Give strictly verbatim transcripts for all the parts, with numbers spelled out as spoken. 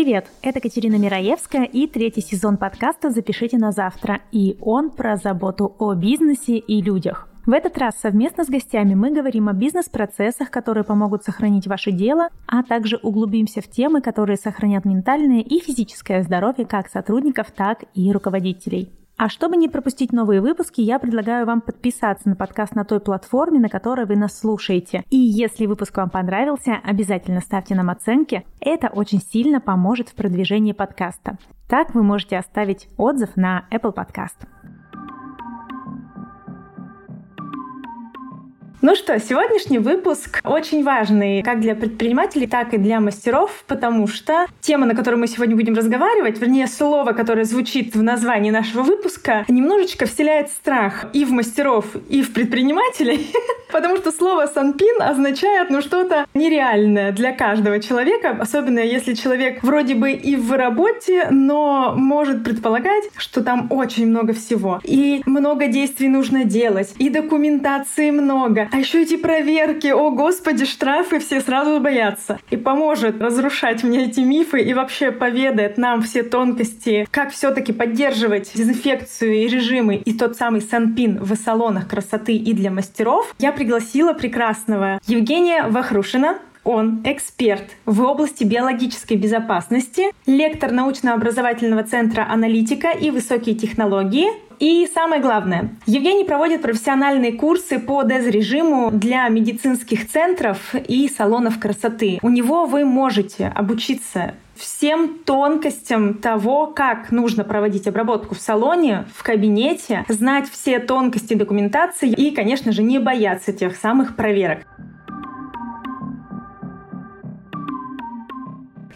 Привет, это Катерина Мироевская и третий сезон подкаста «Запишите на завтра», и он про заботу о бизнесе и людях. В этот раз совместно с гостями мы говорим о бизнес-процессах, которые помогут сохранить ваше дело, а также углубимся в темы, которые сохранят ментальное и физическое здоровье как сотрудников, так и руководителей. А чтобы не пропустить новые выпуски, я предлагаю вам подписаться на подкаст на той платформе, на которой вы нас слушаете. И если выпуск вам понравился, обязательно ставьте нам оценки. Это очень сильно поможет в продвижении подкаста. Так вы можете оставить отзыв на Apple Podcast. Ну что, сегодняшний выпуск очень важный как для предпринимателей, так и для мастеров, потому что тема, на которой мы сегодня будем разговаривать, вернее, слово, которое звучит в названии нашего выпуска, немножечко вселяет страх и в мастеров, и в предпринимателей, потому что слово «СанПиН» означает, ну, что-то нереальное для каждого человека, особенно если человек вроде бы и в работе, но может предполагать, что там очень много всего, и много действий нужно делать, и документации много, а еще эти проверки, о господи, штрафы, все сразу боятся. И поможет разрушать мне эти мифы и вообще поведает нам все тонкости, как все-таки поддерживать дезинфекцию и режимы и тот самый СанПиН в салонах красоты и для мастеров. Я пригласила прекрасного Евгения Вахрушина. Он эксперт в области биологической безопасности, лектор научно-образовательного центра «Аналитика и высокие технологии». И самое главное, Евгений проводит профессиональные курсы по ДЭЗ-режиму для медицинских центров и салонов красоты. У него вы можете обучиться всем тонкостям того, как нужно проводить обработку в салоне, в кабинете, знать все тонкости документации и, конечно же, не бояться тех самых проверок.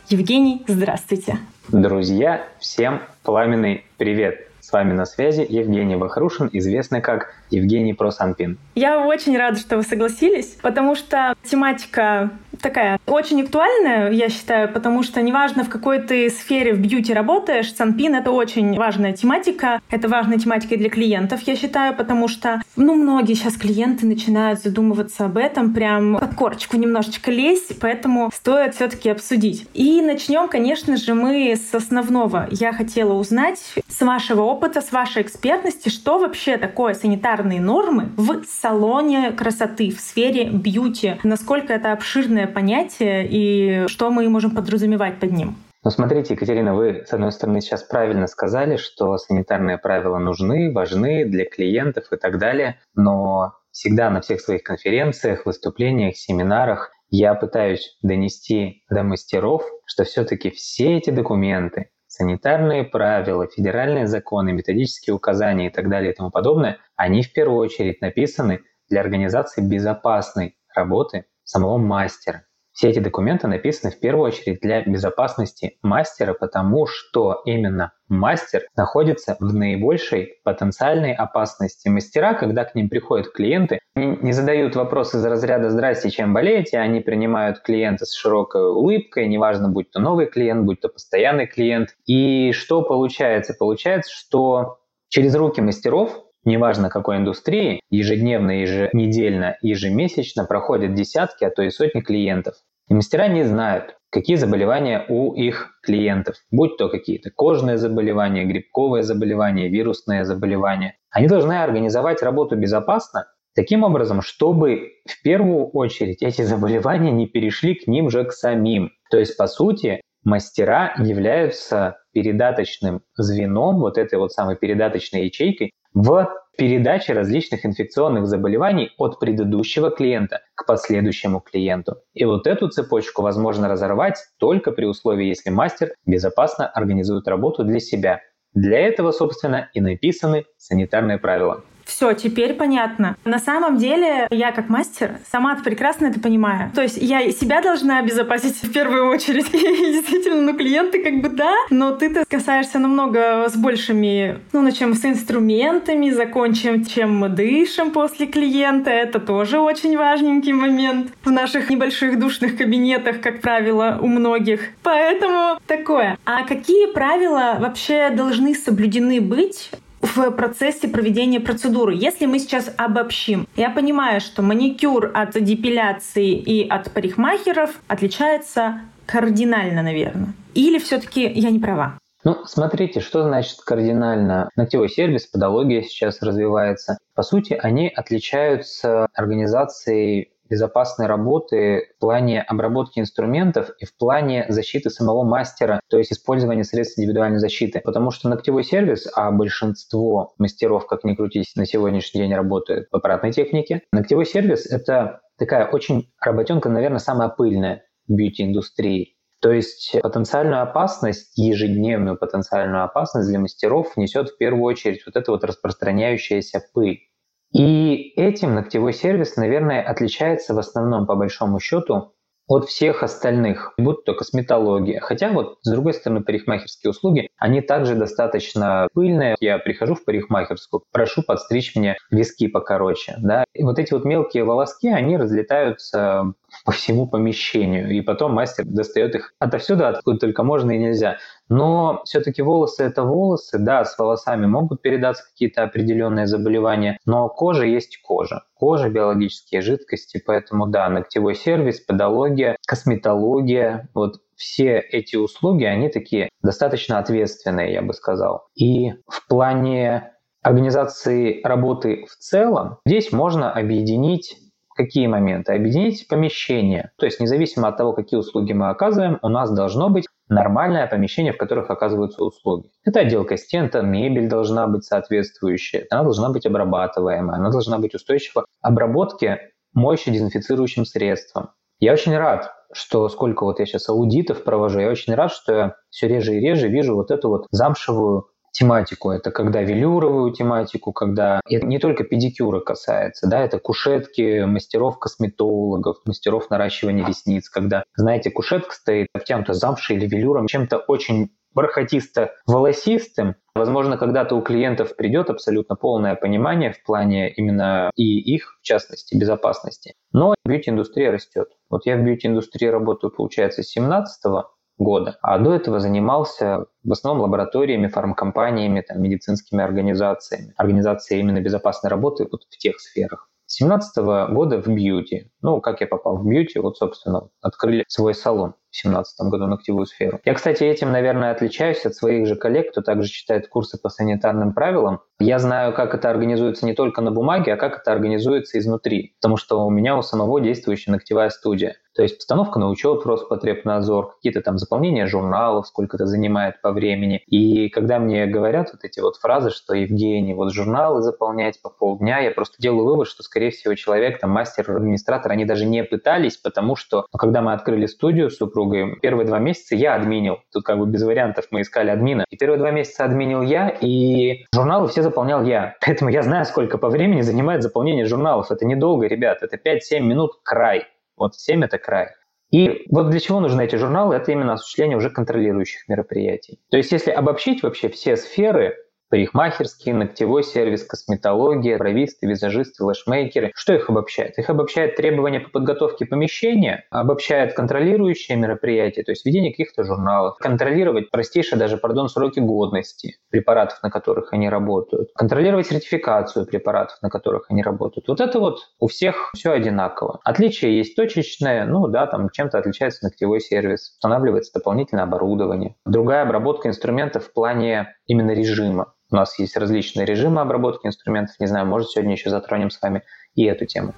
Евгений, здравствуйте. Друзья, всем пламенный привет. С вами на связи Евгений Вахрушин, известный как Евгений Просанпин. Я очень рада, что вы согласились, потому что тематика такая очень актуальная, я считаю, потому что неважно, в какой ты сфере в бьюти работаешь, СанПиН — это очень важная тематика. Это важная тематика и для клиентов, я считаю, потому что, ну, многие сейчас клиенты начинают задумываться об этом, прям под корочку немножечко лезть, поэтому стоит все-таки обсудить. И начнем, конечно же, мы с основного. Я хотела узнать с вашего опыта, с вашей экспертности, что вообще такое санитарные нормы в салоне красоты, в сфере бьюти, насколько это обширное понятие и что мы можем подразумевать под ним. Ну, смотрите, Екатерина, вы, с одной стороны, сейчас правильно сказали, что санитарные правила нужны, важны для клиентов и так далее, но всегда на всех своих конференциях, выступлениях, семинарах я пытаюсь донести до мастеров, что все-таки все эти документы, санитарные правила, федеральные законы, методические указания и так далее и тому подобное, они в первую очередь написаны для организации безопасной работы самого мастера. Все эти документы написаны в первую очередь для безопасности мастера, потому что именно мастер находится в наибольшей потенциальной опасности. Мастера, когда к ним приходят клиенты, они не задают вопрос из разряда «Здрасте, чем болеете?», они принимают клиента с широкой улыбкой, неважно, будь то новый клиент, будь то постоянный клиент. И что получается? Получается, что через руки мастеров, неважно какой индустрии, ежедневно, еженедельно, ежемесячно проходят десятки, а то и сотни клиентов. И мастера не знают, какие заболевания у их клиентов, будь то какие-то кожные заболевания, грибковые заболевания, вирусные заболевания. Они должны организовать работу безопасно, таким образом, чтобы в первую очередь эти заболевания не перешли к ним же к самим. То есть, по сути, мастера являются передаточным звеном, вот этой вот самой передаточной ячейкой, в передаче различных инфекционных заболеваний от предыдущего клиента к последующему клиенту. И вот эту цепочку возможно разорвать только при условии, если мастер безопасно организует работу для себя. Для этого, собственно, и написаны санитарные правила. Все, теперь понятно. На самом деле, я как мастер сама прекрасно это понимаю. То есть я себя должна обезопасить в первую очередь. И действительно, ну, клиенты как бы да, но ты-то касаешься намного с большими, ну, начнем с инструментами, закончим, чем мы дышим после клиента. Это тоже очень важненький момент в наших небольших душных кабинетах, как правило, у многих. Поэтому такое. А какие правила вообще должны соблюдены быть в процессе проведения процедуры? Если мы сейчас обобщим, я понимаю, что маникюр от депиляции и от парикмахеров отличается кардинально, наверное. Или все-таки я не права? Ну, смотрите, что значит кардинально. Ногтевой сервис, подология сейчас развивается. По сути, они отличаются организацией безопасной работы в плане обработки инструментов и в плане защиты самого мастера, то есть использования средств индивидуальной защиты. Потому что ногтевой сервис, а большинство мастеров, как ни крутись, на сегодняшний день работают в аппаратной технике, ногтевой сервис — это такая очень работенка, наверное, самая пыльная в бьюти-индустрии. То есть потенциальную опасность, ежедневную потенциальную опасность для мастеров несет в первую очередь вот эта вот распространяющаяся пыль. И этим ногтевой сервис, наверное, отличается в основном, по большому счету, от всех остальных, будь то косметология. Хотя вот, с другой стороны, парикмахерские услуги, они также достаточно пыльные. Я прихожу в парикмахерскую, прошу подстричь мне виски покороче. Да? И вот эти вот мелкие волоски, они разлетаются по всему помещению, и потом мастер достает их отовсюду, откуда только можно и нельзя. Но все-таки волосы — это волосы, да, с волосами могут передаться какие-то определенные заболевания, но кожа есть кожа. Кожа, биологические жидкости, поэтому да, ногтевой сервис, подология, косметология, вот все эти услуги, они такие достаточно ответственные, я бы сказал. И в плане организации работы в целом, здесь можно объединить какие моменты? Объединить помещение. То есть независимо от того, какие услуги мы оказываем, у нас должно быть нормальное помещение, в которых оказываются услуги. Это отделка стен, это мебель должна быть соответствующая, она должна быть обрабатываемая, она должна быть устойчива к обработке моюще-дезинфицирующим средством. Я очень рад, что сколько вот я сейчас аудитов провожу, я очень рад, что я все реже и реже вижу вот эту вот замшевую тематику. Это когда велюровую тематику, когда это не только педикюра касается, да, это кушетки мастеров-косметологов, мастеров наращивания ресниц, когда, знаете, кушетка стоит обтянута замшей или велюром, чем-то очень бархатисто-волосистым. Возможно, когда-то у клиентов придет абсолютно полное понимание в плане именно и их, в частности, безопасности. Но бьюти-индустрия растет. Вот я в бьюти-индустрии работаю, получается, с семнадцатого года, а до этого занимался в основном лабораториями, фармкомпаниями, там, медицинскими организациями, организацией именно безопасной работы вот в тех сферах. С семнадцатого года в бьюти. Ну, как я попал в бьюти, вот, собственно, открыли свой салон в семнадцатом году, ногтевую сферу. Я, кстати, этим, наверное, отличаюсь от своих же коллег, кто также читает курсы по санитарным правилам. Я знаю, как это организуется не только на бумаге, а как это организуется изнутри, потому что у меня у самого действующая ногтевая студия. То есть постановка на учет, Роспотребнадзор, какие-то там заполнения журналов, сколько это занимает по времени. И когда мне говорят вот эти вот фразы, что Евгений, вот журналы заполнять по полдня, я просто делаю вывод, что, скорее всего, человек, там, мастер, администратор, они даже не пытались, потому что, ну, когда мы открыли студию с супругой, первые два месяца я админил. Тут как бы без вариантов, мы искали админа. И первые два месяца админил я, и журналы все заполнял я. Поэтому я знаю, сколько по времени занимает заполнение журналов. Это недолго, ребят, это пять-семь минут край. Вот семь – это край. И вот для чего нужны эти журналы? Это именно осуществление уже контролирующих мероприятий. То есть если обобщить вообще все сферы, парикмахерский, ногтевой сервис, косметология, бровисты, визажисты, лэшмейкеры. Что их обобщает? Их обобщает требования по подготовке помещения, обобщает контролирующие мероприятия, то есть введение каких-то журналов, контролировать простейшие даже, пардон, сроки годности препаратов, на которых они работают, контролировать сертификацию препаратов, на которых они работают. Вот это вот у всех все одинаково. Отличие есть точечное, ну да, там чем-то отличается ногтевой сервис, устанавливается дополнительное оборудование, другая обработка инструментов в плане именно режима. У нас есть различные режимы обработки инструментов. Не знаю, может, сегодня еще затронем с вами и эту тему.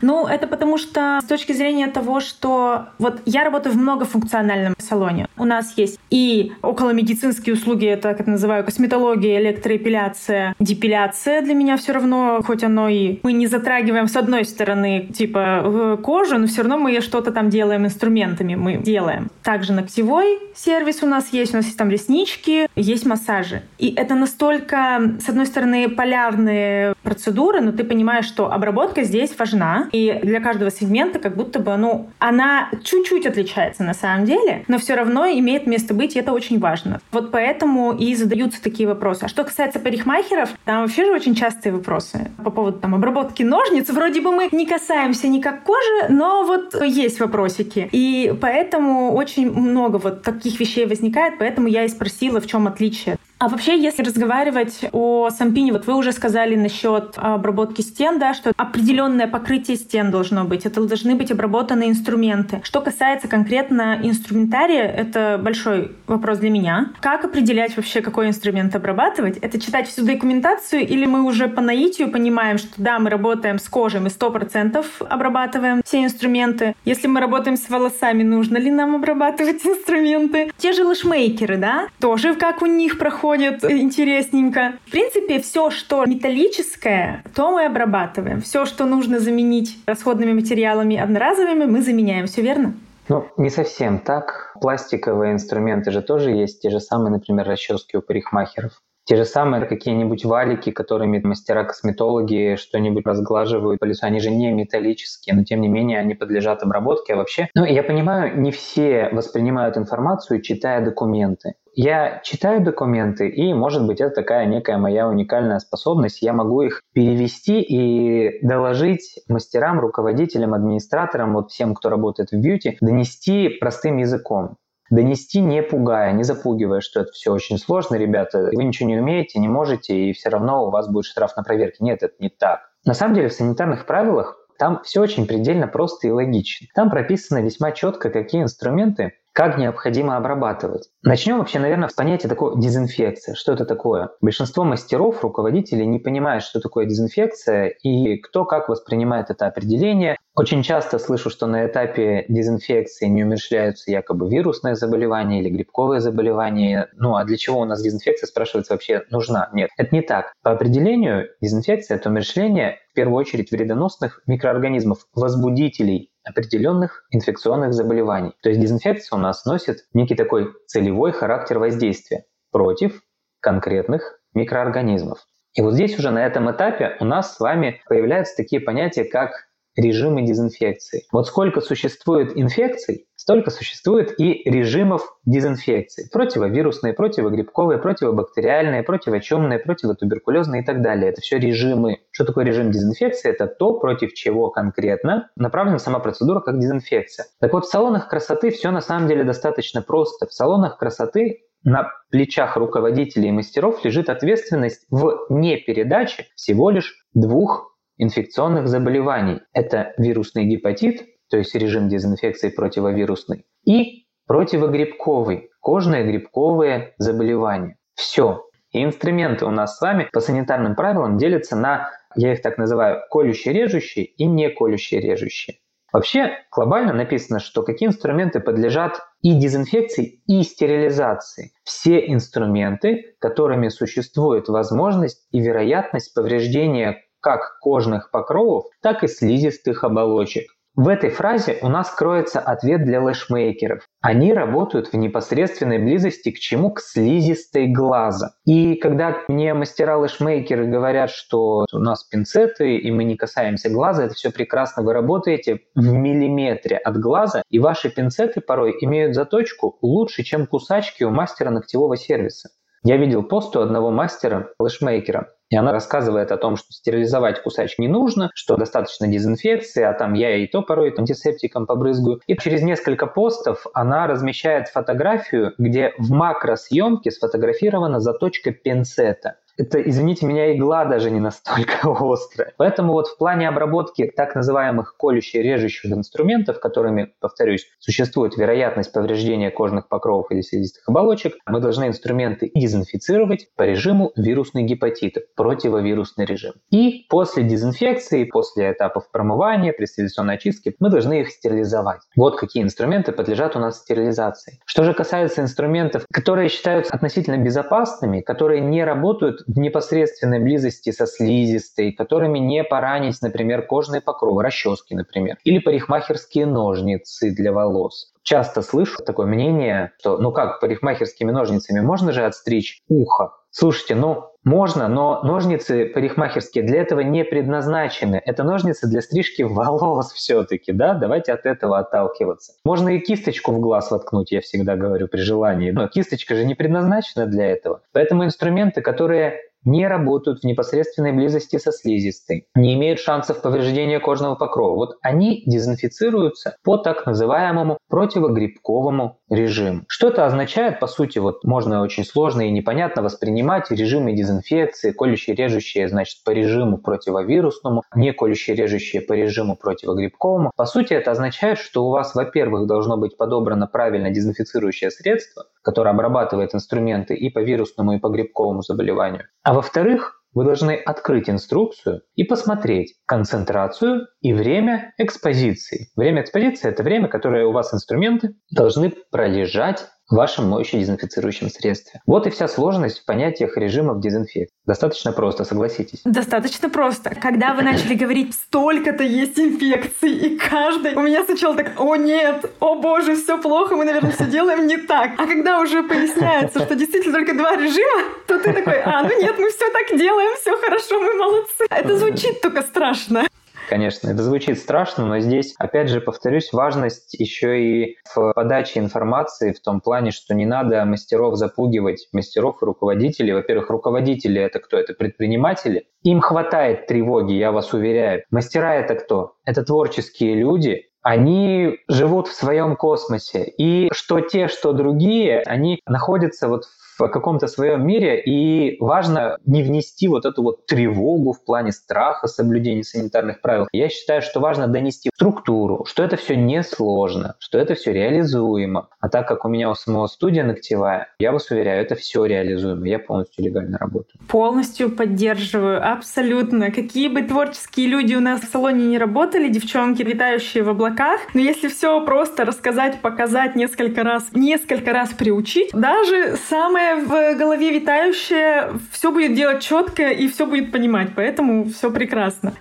Ну, это потому что с точки зрения того, что вот я работаю в многофункциональном салоне. У нас есть и околомедицинские услуги, я так это называю, косметология, электроэпиляция, депиляция для меня все равно, хоть оно и... Мы не затрагиваем с одной стороны, типа, кожу, но все равно мы что-то там делаем инструментами, мы делаем. Также ногтевой сервис у нас есть, у нас есть там реснички, есть массажи. И это настолько, с одной стороны, полярные процедуры, но ты понимаешь, что обработка здесь важна. И для каждого сегмента как будто бы, ну, она чуть-чуть отличается на самом деле, но все равно имеет место быть, и это очень важно. Вот поэтому и задаются такие вопросы. А что касается парикмахеров, там вообще же очень частые вопросы по поводу там обработки ножниц. Вроде бы мы не касаемся никак кожи, но вот есть вопросики. И поэтому очень много вот таких вещей возникает, поэтому я и спросила, в чем отличие. А вообще, если разговаривать о СанПиНе, вот вы уже сказали насчет обработки стен, да, что определенное покрытие стен должно быть, это должны быть обработаны инструменты. Что касается конкретно инструментария, это большой вопрос для меня. Как определять вообще, какой инструмент обрабатывать? Это читать всю документацию или мы уже по наитию понимаем, что да, мы работаем с кожей, мы сто процентов обрабатываем все инструменты. Если мы работаем с волосами, нужно ли нам обрабатывать инструменты? Те же лэшмейкеры, да, тоже как у них проходит интересненько. В принципе, все, что металлическое, то мы обрабатываем. Все, что нужно заменить расходными материалами одноразовыми, мы заменяем. Все верно? Ну, не совсем так. Пластиковые инструменты же тоже есть. Те же самые, например, расчески у парикмахеров. Те же самые какие-нибудь валики, которыми мастера-косметологи что-нибудь разглаживают по лицу. Они же не металлические, но тем не менее они подлежат обработке. А вообще, ну, я понимаю, не все воспринимают информацию, читая документы. Я читаю документы, и, может быть, это такая некая моя уникальная способность. Я могу их перевести и доложить мастерам, руководителям, администраторам, вот всем, кто работает в бьюти, донести простым языком. Донести не пугая, не запугивая, что это все очень сложно, ребята, вы ничего не умеете, не можете, и все равно у вас будет штраф на проверке. Нет, это не так. На самом деле в санитарных правилах там все очень предельно просто и логично. Там прописано весьма четко, какие инструменты как необходимо обрабатывать. Начнем вообще, наверное, с понятия такого дезинфекция. Что это такое? Большинство мастеров, руководителей не понимают, что такое дезинфекция и кто как воспринимает это определение. Очень часто слышу, что на этапе дезинфекции не умерщвляются якобы вирусные заболевания или грибковые заболевания. Ну а для чего у нас дезинфекция, спрашивается, вообще нужна? Нет, это не так. По определению дезинфекция – это умерщвление в первую очередь вредоносных микроорганизмов, возбудителей определенных инфекционных заболеваний. То есть дезинфекция у нас носит некий такой целевой характер воздействия против конкретных микроорганизмов. И вот здесь уже на этом этапе у нас с вами появляются такие понятия, как режимы дезинфекции. Вот сколько существует инфекций, столько существует и режимов дезинфекции. Противовирусные, противогрибковые, противобактериальные, противочемные, противотуберкулезные и так далее. Это все режимы. Что такое режим дезинфекции? Это то, против чего конкретно направлена сама процедура как дезинфекция. Так вот, в салонах красоты все на самом деле достаточно просто. В салонах красоты на плечах руководителей и мастеров лежит ответственность в непередаче всего лишь двух инфекционных заболеваний. Это вирусный гепатит, то есть режим дезинфекции противовирусный, и противогрибковый, кожные грибковые заболевания. Все. И инструменты у нас с вами по санитарным правилам делятся на, я их так называю, колющие-режущие и не колющие-режущие. Вообще, глобально написано, что какие инструменты подлежат и дезинфекции, и стерилизации. Все инструменты, которыми существует возможность и вероятность повреждения как кожных покровов, так и слизистых оболочек. В этой фразе у нас кроется ответ для лэшмейкеров. Они работают в непосредственной близости к чему? К слизистой глаза. И когда мне мастера-лэшмейкеры говорят, что у нас пинцеты и мы не касаемся глаза, это все прекрасно, вы работаете в миллиметре от глаза, и ваши пинцеты порой имеют заточку лучше, чем кусачки у мастера ногтевого сервиса. Я видел пост у одного мастера-лэшмейкера, и она рассказывает о том, что стерилизовать кусачки не нужно, что достаточно дезинфекции, а там я и то порой антисептиком побрызгаю. И через несколько постов она размещает фотографию, где в макросъемке сфотографирована заточка пинцета. Это, извините меня, игла даже не настолько острая. Поэтому вот в плане обработки так называемых колюще-режущих инструментов, которыми, повторюсь, существует вероятность повреждения кожных покровов или слизистых оболочек, мы должны инструменты дезинфицировать по режиму вирусный гепатит, противовирусный режим. И после дезинфекции, после этапов промывания, при стерилизационной очистке, мы должны их стерилизовать. Вот какие инструменты подлежат у нас стерилизации. Что же касается инструментов, которые считаются относительно безопасными, которые не работают в непосредственной близости со слизистой, которыми не поранить, например, кожные покровы, расчески, например, или парикмахерские ножницы для волос. Часто слышу такое мнение, что ну как, парикмахерскими ножницами можно же отстричь ухо? Слушайте, ну можно, но ножницы парикмахерские для этого не предназначены. Это ножницы для стрижки волос все-таки, да? Давайте от этого отталкиваться. Можно и кисточку в глаз воткнуть, я всегда говорю, при желании. Но кисточка же не предназначена для этого. Поэтому инструменты, которые не работают в непосредственной близости со слизистой, не имеют шансов повреждения кожного покрова. Вот они дезинфицируются по так называемому противогрибковому режиму. Что это означает? По сути, вот можно очень сложно и непонятно воспринимать режимы дезинфекции, колющие, режущие, значит, по режиму противовирусному, не колющие, режущие по режиму противогрибковому. По сути, это означает, что у вас, во-первых, должно быть подобрано правильно дезинфицирующее средство, которое обрабатывает инструменты и по вирусному, и по грибковому заболеванию. А во-вторых, вы должны открыть инструкцию и посмотреть концентрацию и время экспозиции. Время экспозиции – это время, которое у вас инструменты должны пролежать в вашем моющем дезинфицирующем средстве. Вот и вся сложность в понятиях режимов дезинфекции. Достаточно просто, согласитесь. Достаточно просто. Когда вы начали говорить, столько-то есть инфекций, и каждый... У меня сначала так, о нет, о боже, все плохо, мы, наверное, все делаем не так. А когда уже поясняется, что действительно только два режима, то ты такой, а, ну нет, мы все так делаем, все хорошо, мы молодцы. Это звучит только страшно. Конечно, это звучит страшно, но здесь, опять же, повторюсь, важность еще и в подаче информации в том плане, что не надо мастеров запугивать, мастеров и руководителей. Во-первых, руководители — это кто? Это предприниматели. Им хватает тревоги, я вас уверяю. Мастера — это кто? Это творческие люди. Они живут в своем космосе. И что те, что другие, они находятся вот в в каком-то своем мире, и важно не внести вот эту вот тревогу в плане страха, соблюдения санитарных правил. Я считаю, что важно донести структуру, что это все несложно, что это все реализуемо. А так как у меня у самого студия ногтевая, я вас уверяю, это все реализуемо, я полностью легально работаю. Полностью поддерживаю, абсолютно. Какие бы творческие люди у нас в салоне не работали, девчонки, летающие в облаках, но если все просто рассказать, показать несколько раз, несколько раз приучить, даже самое в голове витающее, все будет делать четко и все будет понимать, поэтому все прекрасно.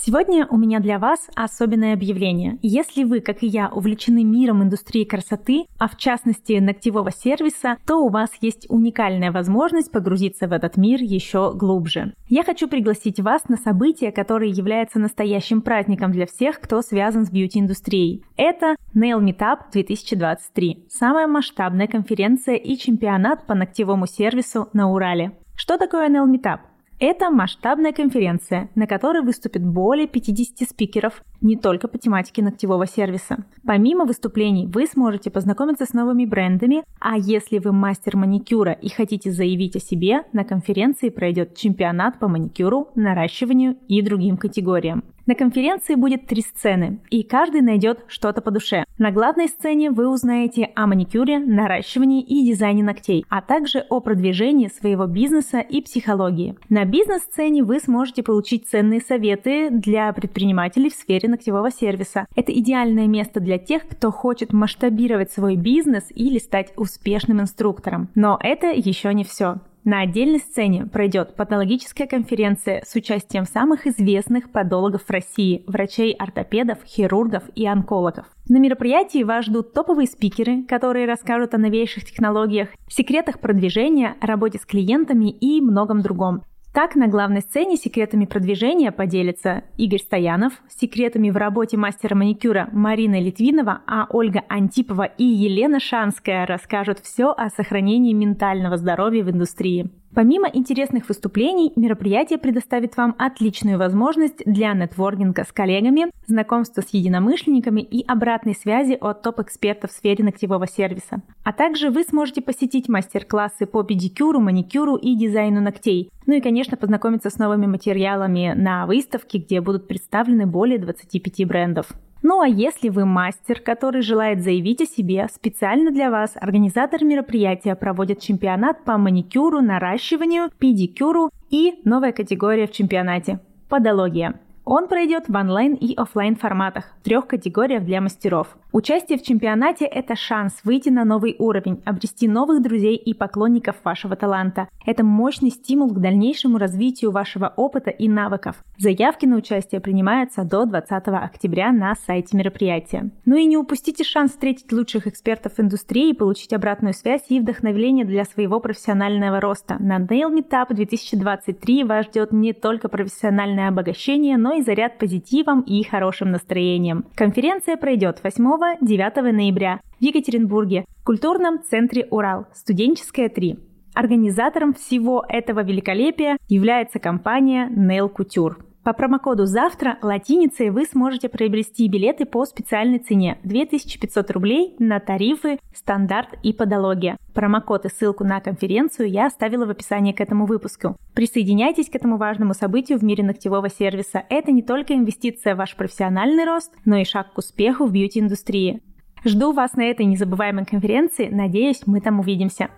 Сегодня у меня для вас особенное объявление. Если вы, как и я, увлечены миром индустрии красоты, а в частности ногтевого сервиса, то у вас есть уникальная возможность погрузиться в этот мир еще глубже. Я хочу пригласить вас на событие, которое является настоящим праздником для всех, кто связан с бьюти-индустрией. Это Nail Meetup две тысячи двадцать три, самая масштабная конференция и чемпионат по ногтевому сервису на Урале. Что такое Nail Meetup? Это масштабная конференция, на которой выступит более пятидесяти спикеров не только по тематике ногтевого сервиса. Помимо выступлений вы сможете познакомиться с новыми брендами, а если вы мастер маникюра и хотите заявить о себе, на конференции пройдет чемпионат по маникюру, наращиванию и другим категориям. На конференции будет три сцены, и каждый найдет что-то по душе. На главной сцене вы узнаете о маникюре, наращивании и дизайне ногтей, а также о продвижении своего бизнеса и психологии. На бизнес-сцене вы сможете получить ценные советы для предпринимателей в сфере ногтевого сервиса. Это идеальное место для тех, кто хочет масштабировать свой бизнес или стать успешным инструктором. Но это еще не все. На отдельной сцене пройдет подологическая конференция с участием самых известных подологов России, врачей-ортопедов, хирургов и онкологов. На мероприятии вас ждут топовые спикеры, которые расскажут о новейших технологиях, секретах продвижения, работе с клиентами и многом другом. Так, на главной сцене секретами продвижения поделятся Игорь Стоянов, секретами в работе мастера маникюра Марина Литвинова, а Ольга Антипова и Елена Шанская расскажут все о сохранении ментального здоровья в индустрии. Помимо интересных выступлений, мероприятие предоставит вам отличную возможность для нетворкинга с коллегами, знакомства с единомышленниками и обратной связи от топ-экспертов в сфере ногтевого сервиса. А также вы сможете посетить мастер-классы по педикюру, маникюру и дизайну ногтей. Ну и, конечно, познакомиться с новыми материалами на выставке, где будут представлены более двадцати пяти брендов. Ну а если вы мастер, который желает заявить о себе, специально для вас организатор мероприятия проводит чемпионат по маникюру, наращиванию, педикюру и новая категория в чемпионате – подология. Он пройдет в онлайн и офлайн форматах, в трех категориях для мастеров. Участие в чемпионате – это шанс выйти на новый уровень, обрести новых друзей и поклонников вашего таланта. Это мощный стимул к дальнейшему развитию вашего опыта и навыков. Заявки на участие принимаются до двадцатого октября на сайте мероприятия. Ну и не упустите шанс встретить лучших экспертов индустрии, получить обратную связь и вдохновление для своего профессионального роста. На Nail Meetup две тысячи двадцать три вас ждет не только профессиональное обогащение, но и заряд позитивом и хорошим настроением. Конференция пройдет восьмого-девятого ноября. в Екатеринбурге, в культурном центре «Урал», студенческая три. Организатором всего этого великолепия является компания Nail Couture. По промокоду «Завтра» латиницей вы сможете приобрести билеты по специальной цене две тысячи пятьсот рублей на тарифы, стандарт и подология. Промокод и ссылку на конференцию я оставила в описании к этому выпуску. Присоединяйтесь к этому важному событию в мире ногтевого сервиса. Это не только инвестиция в ваш профессиональный рост, но и шаг к успеху в бьюти-индустрии. Жду вас на этой незабываемой конференции. Надеюсь, мы там увидимся.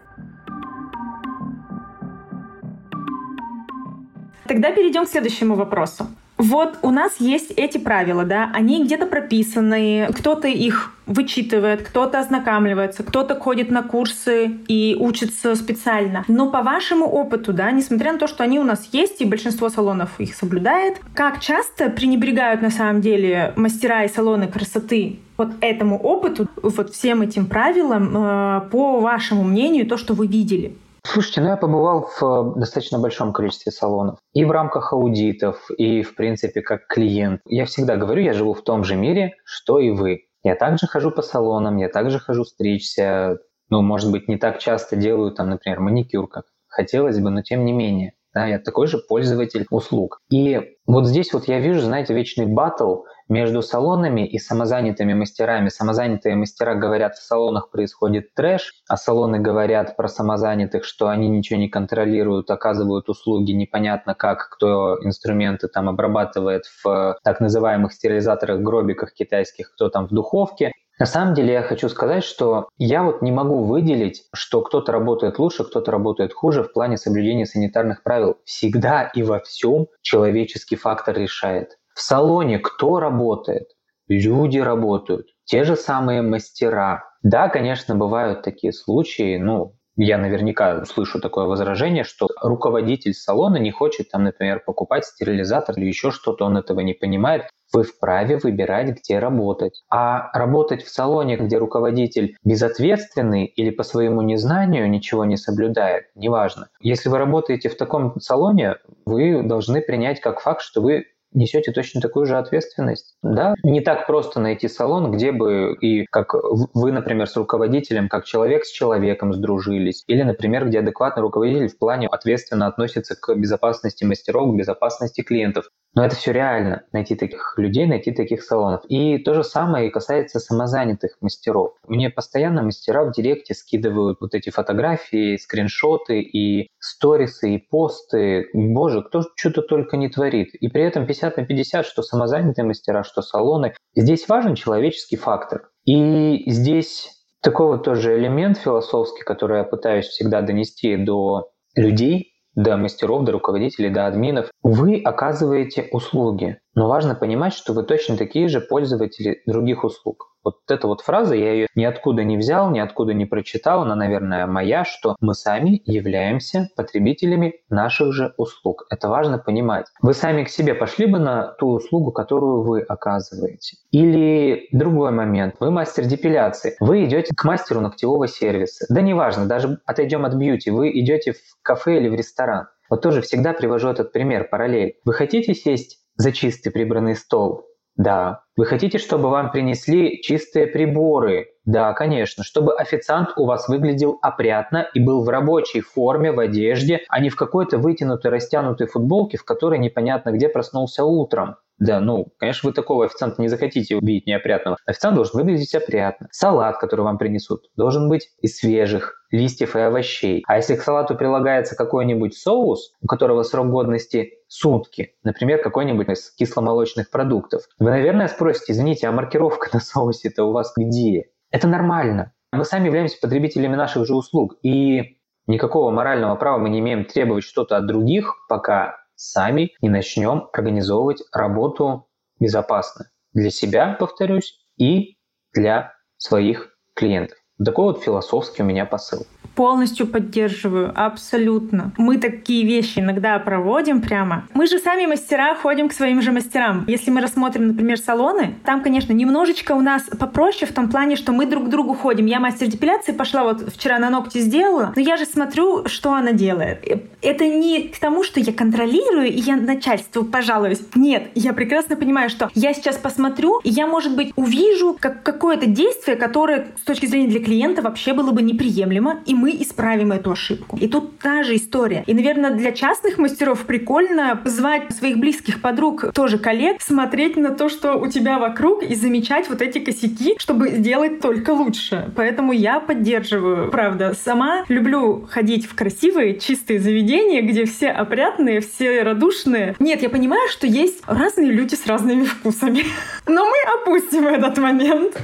Тогда перейдем к следующему вопросу. Вот у нас есть эти правила, да, они где-то прописаны, кто-то их вычитывает, кто-то ознакомливается, кто-то ходит на курсы и учится специально. Но по вашему опыту, да, несмотря на то, что они у нас есть и большинство салонов их соблюдает, как часто пренебрегают на самом деле мастера и салоны красоты вот этому опыту, вот всем этим правилам, по вашему мнению, то, что вы видели? Слушайте, ну я побывал в достаточно большом количестве салонов. И в рамках аудитов, и в принципе как клиент. Я всегда говорю, я живу в том же мире, что и вы. Я также хожу по салонам, я также хожу стричься. Ну, может быть, не так часто делаю, там, например, маникюр, как хотелось бы, но тем не менее. Да, я такой же пользователь услуг. И вот здесь вот я вижу, знаете, вечный баттл между салонами и самозанятыми мастерами. Самозанятые мастера говорят, в салонах происходит трэш, а салоны говорят про самозанятых, что они ничего не контролируют, оказывают услуги непонятно как, кто инструменты там обрабатывает в так называемых стерилизаторах, гробиках китайских, кто там в духовке. На самом деле я хочу сказать, что я вот не могу выделить, что кто-то работает лучше, кто-то работает хуже в плане соблюдения санитарных правил. Всегда и во всем человеческий фактор решает. В салоне кто работает? Люди работают. Те же самые мастера. Да, конечно, бывают такие случаи, ну, я наверняка слышу такое возражение, что руководитель салона не хочет, там, например, покупать стерилизатор или еще что-то, он этого не понимает. Вы вправе выбирать, где работать. А работать в салоне, где руководитель безответственный или по своему незнанию ничего не соблюдает, неважно. Если вы работаете в таком салоне, вы должны принять как факт, что вы несете точно такую же ответственность. Да? Не так просто найти салон, где бы и как вы, например, с руководителем, как человек с человеком сдружились, или, например, где адекватный руководитель в плане ответственно относится к безопасности мастеров, к безопасности клиентов. Но это все реально, найти таких людей, найти таких салонов. И то же самое и касается самозанятых мастеров. Мне постоянно мастера в директе скидывают вот эти фотографии, скриншоты и сторисы, и посты. Боже, кто что-то только не творит. И при этом пятьдесят на пятьдесят, что самозанятые мастера, что салоны. Здесь важен человеческий фактор. И здесь такой вот тоже элемент философский, который я пытаюсь всегда донести до людей, до мастеров, до руководителей, до админов. Вы оказываете услуги, но важно понимать, что вы точно такие же пользователи других услуг. Вот эта вот фраза, я ее ниоткуда не взял, ниоткуда не прочитал, она, наверное, моя, что мы сами являемся потребителями наших же услуг. Это важно понимать. Вы сами к себе пошли бы на ту услугу, которую вы оказываете. Или другой момент. Вы мастер депиляции. Вы идете к мастеру ногтевого сервиса. Да неважно, даже отойдем от бьюти. Вы идете в кафе или в ресторан. Вот тоже всегда привожу этот пример, параллель. Вы хотите сесть за чистый прибранный стол? Да. Вы хотите, чтобы вам принесли чистые приборы? Да, конечно. Чтобы официант у вас выглядел опрятно и был в рабочей форме, в одежде, а не в какой-то вытянутой, растянутой футболке, в которой непонятно где проснулся утром. Да, ну, конечно, вы такого официанта не захотите увидеть неопрятного. Официант должен выглядеть опрятно. Салат, который вам принесут, должен быть из свежих листьев и овощей. А если к салату прилагается какой-нибудь соус, у которого срок годности сутки, например, какой-нибудь из кисломолочных продуктов, вы, наверное, спросите, извините, а маркировка на соусе-то у вас где? Это нормально. Мы сами являемся потребителями наших же услуг, и никакого морального права мы не имеем требовать что-то от других, пока сами не начнем организовывать работу безопасно для себя, повторюсь, и для своих клиентов. Такой вот философский у меня посыл. полностью поддерживаю, абсолютно. Мы такие вещи иногда проводим прямо. Мы же сами мастера ходим к своим же мастерам. Если мы рассмотрим, например, салоны, там, конечно, немножечко у нас попроще в том плане, что мы друг к другу ходим. Я мастер депиляции пошла, вот вчера на ногти сделала, но я же смотрю, что она делает. Это не к тому, что я контролирую, и я начальству пожалуюсь. Нет, я прекрасно понимаю, что я сейчас посмотрю, и я, может быть, увижу как какое-то действие, которое с точки зрения для клиента вообще было бы неприемлемо, и мы исправим эту ошибку. И тут та же история. И, наверное, для частных мастеров прикольно звать своих близких подруг, тоже коллег, смотреть на то, что у тебя вокруг, и замечать вот эти косяки, чтобы сделать только лучше. Поэтому я поддерживаю, правда. Сама люблю ходить в красивые, чистые заведения, где все опрятные, все радушные. Нет, я понимаю, что есть разные люди с разными вкусами. Но мы опустим этот момент.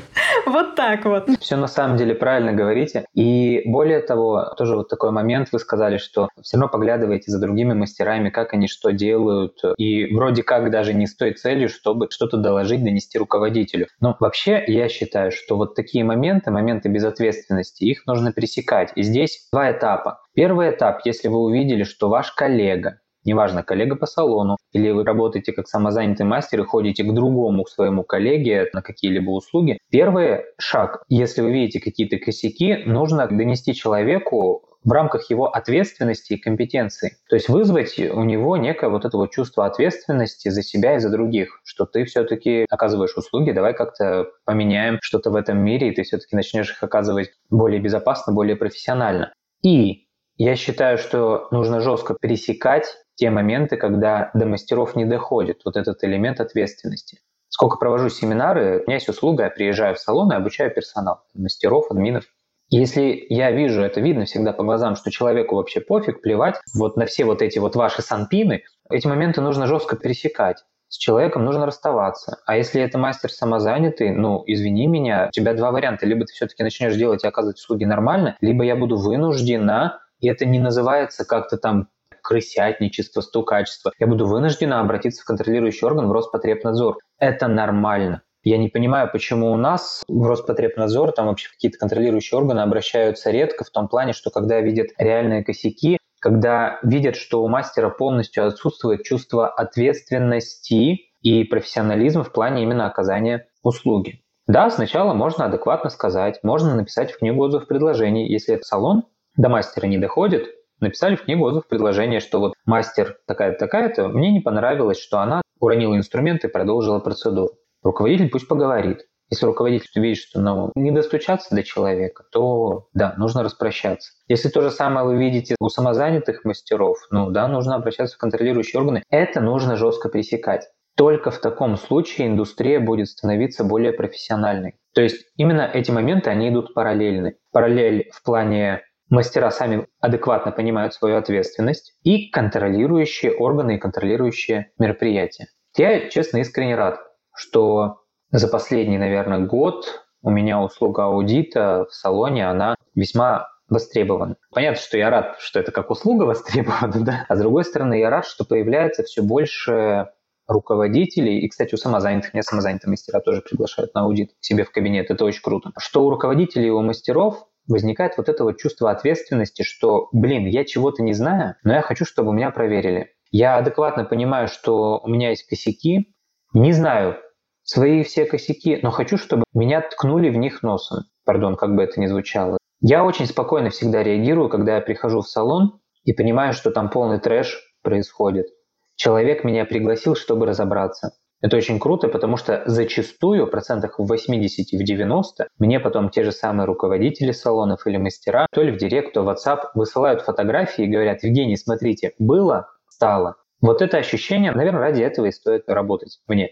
Вот так вот. Все на самом деле правильно говорите. И более того, тоже вот такой момент, вы сказали, что все равно поглядываете за другими мастерами, как они что делают. И вроде как даже не с той целью, чтобы что-то доложить, донести руководителю. Но вообще я считаю, что вот такие моменты, моменты безответственности, их нужно пресекать. И здесь два этапа. Первый этап, если вы увидели, что ваш коллега, неважно, коллега по салону, или вы работаете как самозанятый мастер и ходите к другому, к своему коллеге на какие-либо услуги. Первый шаг, если вы видите какие-то косяки, нужно донести человеку в рамках его ответственности и компетенции. То есть вызвать у него некое вот это вот чувство ответственности за себя и за других, что ты все-таки оказываешь услуги, давай как-то поменяем что-то в этом мире, и ты все-таки начнешь их оказывать более безопасно, более профессионально. И я считаю, что нужно жестко пересекать те моменты, когда до мастеров не доходит вот этот элемент ответственности. Сколько провожу семинары, у меня есть услуга, я приезжаю в салон и обучаю персонал, мастеров, админов. Если я вижу, это видно всегда по глазам, что человеку вообще пофиг, плевать вот на все вот эти вот ваши санпины, эти моменты нужно жестко пересекать. С человеком нужно расставаться. А если это мастер самозанятый, ну, извини меня, у тебя два варианта. Либо ты все-таки начнешь делать и оказывать услуги нормально, либо я буду вынуждена, и это не называется как-то там крысятничество, стукачество. Я буду вынуждена обратиться в контролирующий орган, в Роспотребнадзор. Это нормально. Я не понимаю, почему у нас в Роспотребнадзор там вообще какие-то контролирующие органы обращаются редко в том плане, что когда видят реальные косяки, когда видят, что у мастера полностью отсутствует чувство ответственности и профессионализма в плане именно оказания услуги. Да, сначала можно адекватно сказать, можно написать в книгу отзыв предложений, если это салон, до мастера не доходит, написали в книгу отзыв предложение, что вот мастер такая-то, такая-то, мне не понравилось, что она уронила инструмент и продолжила процедуру. Руководитель пусть поговорит. Если руководитель видит, что ну, не достучаться до человека, то да, нужно распрощаться. Если то же самое вы видите у самозанятых мастеров, ну да, нужно обращаться в контролирующие органы. Это нужно жестко пресекать. Только в таком случае индустрия будет становиться более профессиональной. То есть именно эти моменты, они идут параллельны. Параллель в плане мастера сами адекватно понимают свою ответственность и контролирующие органы и контролирующие мероприятия. Я, честно, искренне рад, что за последний, наверное, год у меня услуга аудита в салоне, она весьма востребована. Понятно, что я рад, что это как услуга востребована, да? А с другой стороны, я рад, что появляется все больше руководителей, и, кстати, у самозанятых, меня самозанятые мастера тоже приглашают на аудит к себе в кабинет, это очень круто, что у руководителей и у мастеров возникает вот это вот чувство ответственности, что, блин, я чего-то не знаю, но я хочу, чтобы меня проверили. Я адекватно понимаю, что у меня есть косяки, не знаю свои все косяки, но хочу, чтобы меня ткнули в них носом. Пардон, как бы это ни звучало. Я очень спокойно всегда реагирую, когда я прихожу в салон и понимаю, что там полный трэш происходит. Человек меня пригласил, чтобы разобраться. Это очень круто, потому что зачастую, в процентах в восьмидесяти, в девяноста, мне потом те же самые руководители салонов или мастера, то ли в директ, то в WhatsApp, высылают фотографии и говорят: «Евгений, смотрите, было, стало». Вот это ощущение, наверное, ради этого и стоит работать мне.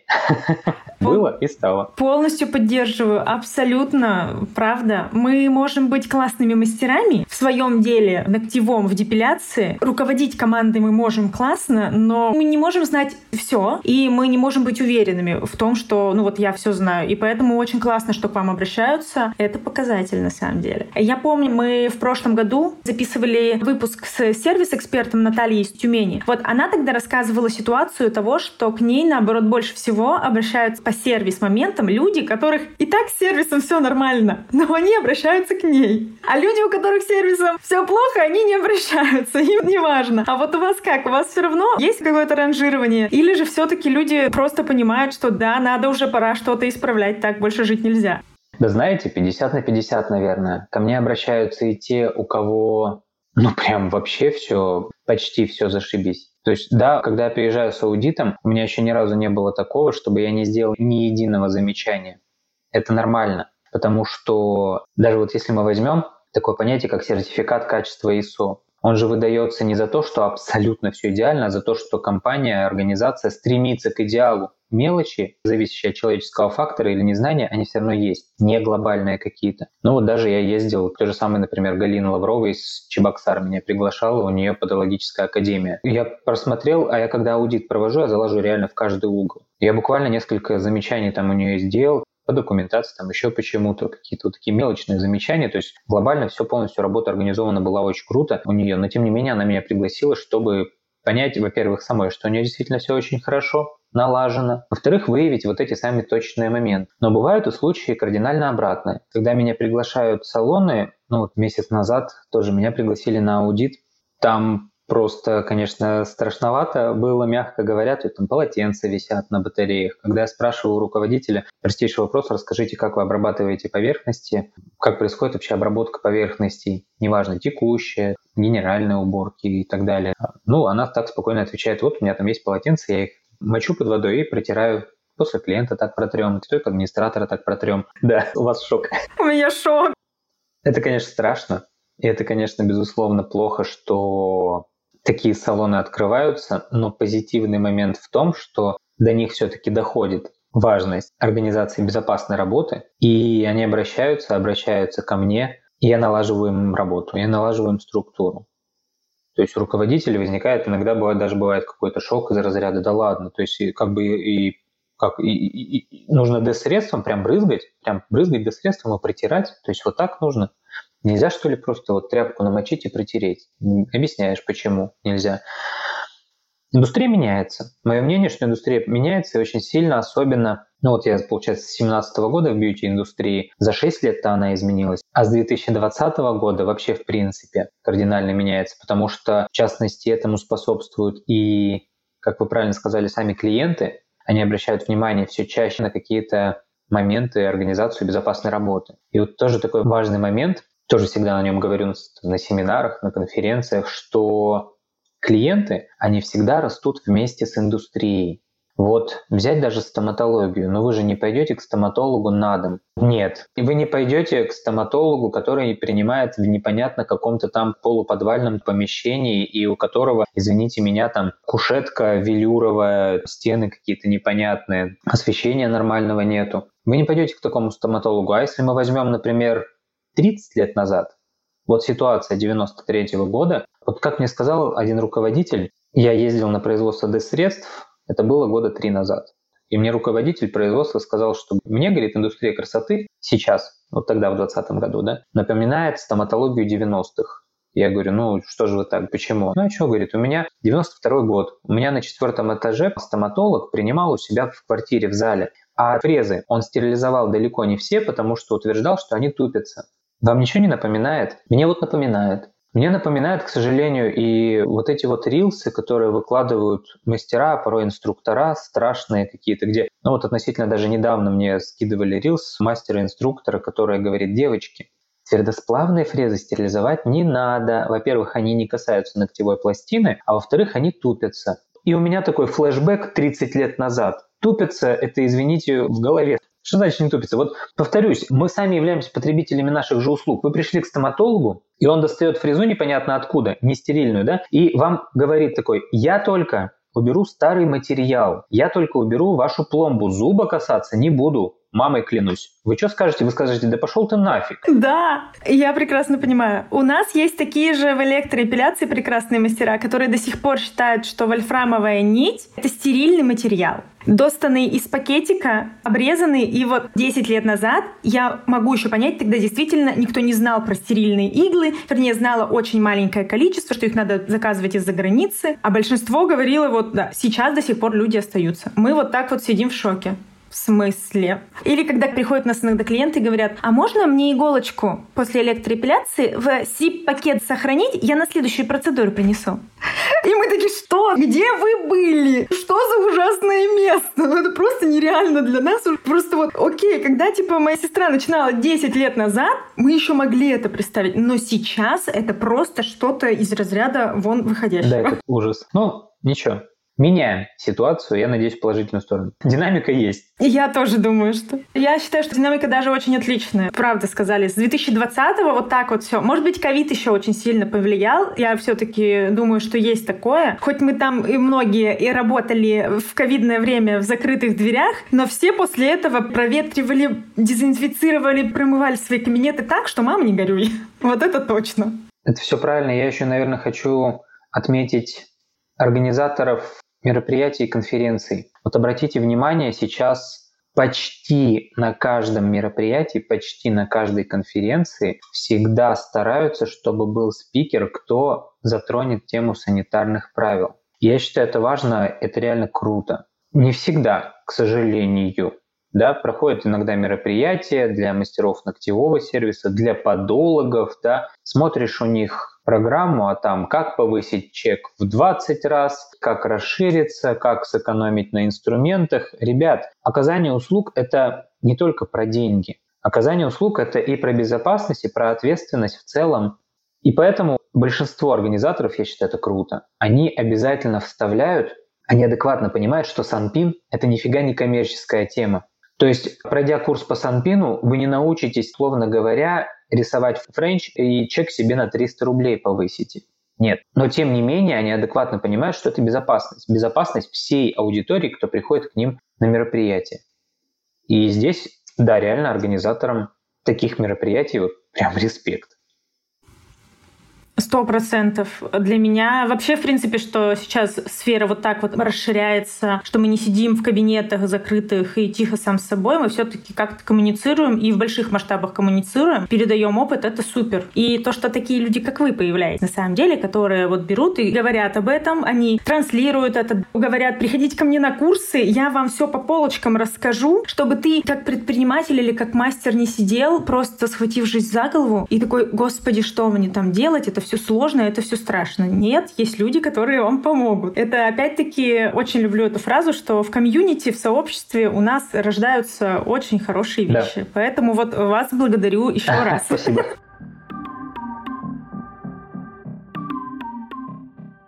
Было и стало. Полностью поддерживаю, абсолютно, правда. Мы можем быть классными мастерами в своем деле, в ногтевом, в депиляции. Руководить командой мы можем классно, но мы не можем знать все, и мы не можем быть уверенными в том, что, ну вот я все знаю, и поэтому очень классно, что к вам обращаются. Это показатель на самом деле. Я помню, мы в прошлом году записывали выпуск с сервис-экспертом Натальей из Тюмени. Вот она тогда рассказывала ситуацию того, что к ней, наоборот, больше всего обращаются по сервис-моментам люди, которых и так с сервисом все нормально, но они обращаются к ней. А люди, у которых сервис коронавирусом все плохо, они не обращаются, им не важно. А вот у вас как? У вас все равно есть какое-то ранжирование? Или же все-таки люди просто понимают, что да, надо уже, пора что-то исправлять, так больше жить нельзя? Да знаете, пятьдесят на пятьдесят, наверное. Ко мне обращаются и те, у кого ну прям вообще все, почти все зашибись. То есть, да, когда я приезжаю с аудитом, у меня еще ни разу не было такого, чтобы я не сделал ни единого замечания. Это нормально, потому что даже вот если мы возьмем такое понятие, как сертификат качества ай эс о, он же выдается не за то, что абсолютно все идеально, а за то, что компания, организация стремится к идеалу. Мелочи, зависящие от человеческого фактора или незнания, они все равно есть, не глобальные какие-то. Ну вот даже я ездил, то же самое, например, Галина Лаврова из Чебоксар меня приглашала, у нее патологическая академия. Я просмотрел, а я когда аудит провожу, я заложу реально в каждый угол. Я буквально несколько замечаний там у нее сделал, по документации, там еще почему-то, какие-то вот такие мелочные замечания, то есть глобально все полностью, работа организована была очень круто у нее, но тем не менее она меня пригласила, чтобы понять, во-первых, самой, что у нее действительно все очень хорошо налажено, во-вторых, выявить вот эти сами точные моменты. Но бывают и случаи кардинально обратные. Когда меня приглашают в салоны, ну вот месяц назад тоже меня пригласили на аудит, там просто, конечно, страшновато было, мягко говоря, тут там полотенца висят на батареях. Когда я спрашиваю у руководителя простейший вопрос: расскажите, как вы обрабатываете поверхности, как происходит вообще обработка поверхностей, неважно, текущая, генеральные уборки и так далее. Ну, она так спокойно отвечает: вот у меня там есть полотенца, я их мочу под водой и протираю. После клиента так протрем, только администратора так протрем. Да, у вас шок. У меня шок. Это, конечно, страшно. И это, конечно, безусловно, плохо, что такие салоны открываются, но позитивный момент в том, что до них все-таки доходит важность организации безопасной работы, и они обращаются, обращаются ко мне, и я налаживаю им работу, я налаживаю им структуру. То есть у руководителей возникает, иногда бывает, даже бывает какой-то шок из разряда «да ладно», то есть как бы и, как, и, и, и нужно ДЭЗ-средством прям брызгать, прям брызгать ДЭЗ-средством и протирать, то есть вот так нужно. Нельзя, что ли, просто вот тряпку намочить и протереть? Объясняешь, почему нельзя. Индустрия меняется. Мое мнение, что индустрия меняется и очень сильно, особенно... Ну вот я, получается, с две тысячи семнадцатого года в бьюти-индустрии. За шесть лет-то она изменилась. А с две тысячи двадцатого года вообще, в принципе, кардинально меняется, потому что, в частности, этому способствуют и, как вы правильно сказали, сами клиенты. Они обращают внимание все чаще на какие-то моменты организации безопасной работы. И вот тоже такой важный момент... Тоже всегда о нем говорю на семинарах, на конференциях, что клиенты, они всегда растут вместе с индустрией. Вот взять даже стоматологию, но вы же не пойдете к стоматологу на дом. Нет. И вы не пойдете к стоматологу, который принимает в непонятно каком-то там полуподвальном помещении, и у которого, извините меня, там кушетка велюровая, стены какие-то непонятные, освещения нормального нету. Вы не пойдете к такому стоматологу. А если мы возьмем, например, тридцать лет назад, вот ситуация девяносто третьего года, вот как мне сказал один руководитель, я ездил на производство ДЭС-средств, это было года три назад, и мне руководитель производства сказал, что мне, говорит, индустрия красоты сейчас, вот тогда в двадцатом году, да, напоминает стоматологию девяностых. Я говорю, ну что же вы так, почему? Ну а что, говорит, у меня девяносто второй год, у меня на четвертом этаже стоматолог принимал у себя в квартире, в зале, а фрезы он стерилизовал далеко не все, потому что утверждал, что они тупятся. Вам ничего не напоминает? Мне вот напоминает. Мне напоминает, к сожалению, и вот эти вот рилсы, которые выкладывают мастера, порой инструктора, страшные какие-то, где... Ну вот относительно даже недавно мне скидывали рилс мастера-инструктора, который говорит: девочки, твердосплавные фрезы стерилизовать не надо. Во-первых, они не касаются ногтевой пластины, а во-вторых, они тупятся. И у меня такой флешбэк тридцать лет назад. Тупятся — это, извините, в голове. Что значит не тупится? Вот повторюсь, мы сами являемся потребителями наших же услуг. Вы пришли к стоматологу, и он достает фрезу непонятно откуда, нестерильную, да, и вам говорит такой: я только уберу старый материал, я только уберу вашу пломбу, зуба касаться не буду, мамой клянусь. Вы что скажете? Вы скажете: да пошел ты нафиг. Да, я прекрасно понимаю. У нас есть такие же в электроэпиляции прекрасные мастера, которые до сих пор считают, что вольфрамовая нить — это стерильный материал, достанный из пакетика, обрезанный. И вот десять лет назад, я могу еще понять, тогда действительно никто не знал про стерильные иглы, вернее, знало очень маленькое количество, что их надо заказывать из-за границы. А большинство говорило: вот да, сейчас до сих пор люди остаются. Мы вот так вот сидим в шоке. в смысле? Или когда приходят у нас иногда клиенты и говорят, а можно мне иголочку после электроэпиляции в зип-пакет сохранить, я на следующую процедуру принесу? И мы такие, что? Где вы были? Что за ужасное место? Ну, это просто нереально для нас. Просто вот, окей, когда типа моя сестра начинала десять лет назад, мы еще могли это представить, но сейчас это просто что-то из разряда вон выходящего. Да, это ужас. Ну, ничего. Меняем ситуацию, я надеюсь, в положительную сторону. Динамика есть. Я тоже думаю, что... Я считаю, что динамика даже очень отличная. Правда сказали, с две тысячи двадцатого вот так вот все. Может быть, ковид еще очень сильно повлиял. Я все-таки думаю, что есть такое. Хоть мы там и многие и работали в ковидное время в закрытых дверях, но все после этого проветривали, дезинфицировали, промывали свои кабинеты так, что мама не горюй. Вот это точно. Это все правильно. Я еще, наверное, хочу отметить организаторов мероприятий и конференций. Вот обратите внимание, сейчас почти на каждом мероприятии, почти на каждой конференции всегда стараются, чтобы был спикер, кто затронет тему санитарных правил. Я считаю, это важно, это реально круто. Не всегда, к сожалению. Да, проходят иногда мероприятия для мастеров ногтевого сервиса, для подологов. Да. Смотришь у них программу, а там как повысить чек в двадцать раз, как расшириться, как сэкономить на инструментах. Ребят, оказание услуг – это не только про деньги. Оказание услуг – это и про безопасность, и про ответственность в целом. И поэтому большинство организаторов, я считаю, это круто. Они обязательно вставляют, они адекватно понимают, что СанПиН – это нифига не коммерческая тема. То есть, пройдя курс по СанПиНу, вы не научитесь, словно говоря, рисовать френч и чек себе на триста рублей повысите. Нет. Но, тем не менее, они адекватно понимают, что это безопасность. Безопасность всей аудитории, кто приходит к ним на мероприятие. И здесь, да, реально организаторам таких мероприятий вот прям респект. Сто процентов. Для меня вообще, в принципе, что сейчас сфера вот так вот расширяется, что мы не сидим в кабинетах закрытых и тихо сам с собой, мы все-таки как-то коммуницируем и в больших масштабах коммуницируем, передаем опыт, это супер. И то, что такие люди, как вы, появляются на самом деле, которые вот берут и говорят об этом, они транслируют это, говорят, приходите ко мне на курсы, я вам все по полочкам расскажу, чтобы ты как предприниматель или как мастер не сидел, просто схватив жизнь за голову и такой, господи, что мне там делать, это все сложно, это все страшно. Нет, есть люди, которые вам помогут. Это, опять-таки, очень люблю эту фразу, что в комьюнити, в сообществе у нас рождаются очень хорошие вещи. Да. Поэтому вот вас благодарю еще а, раз. Спасибо.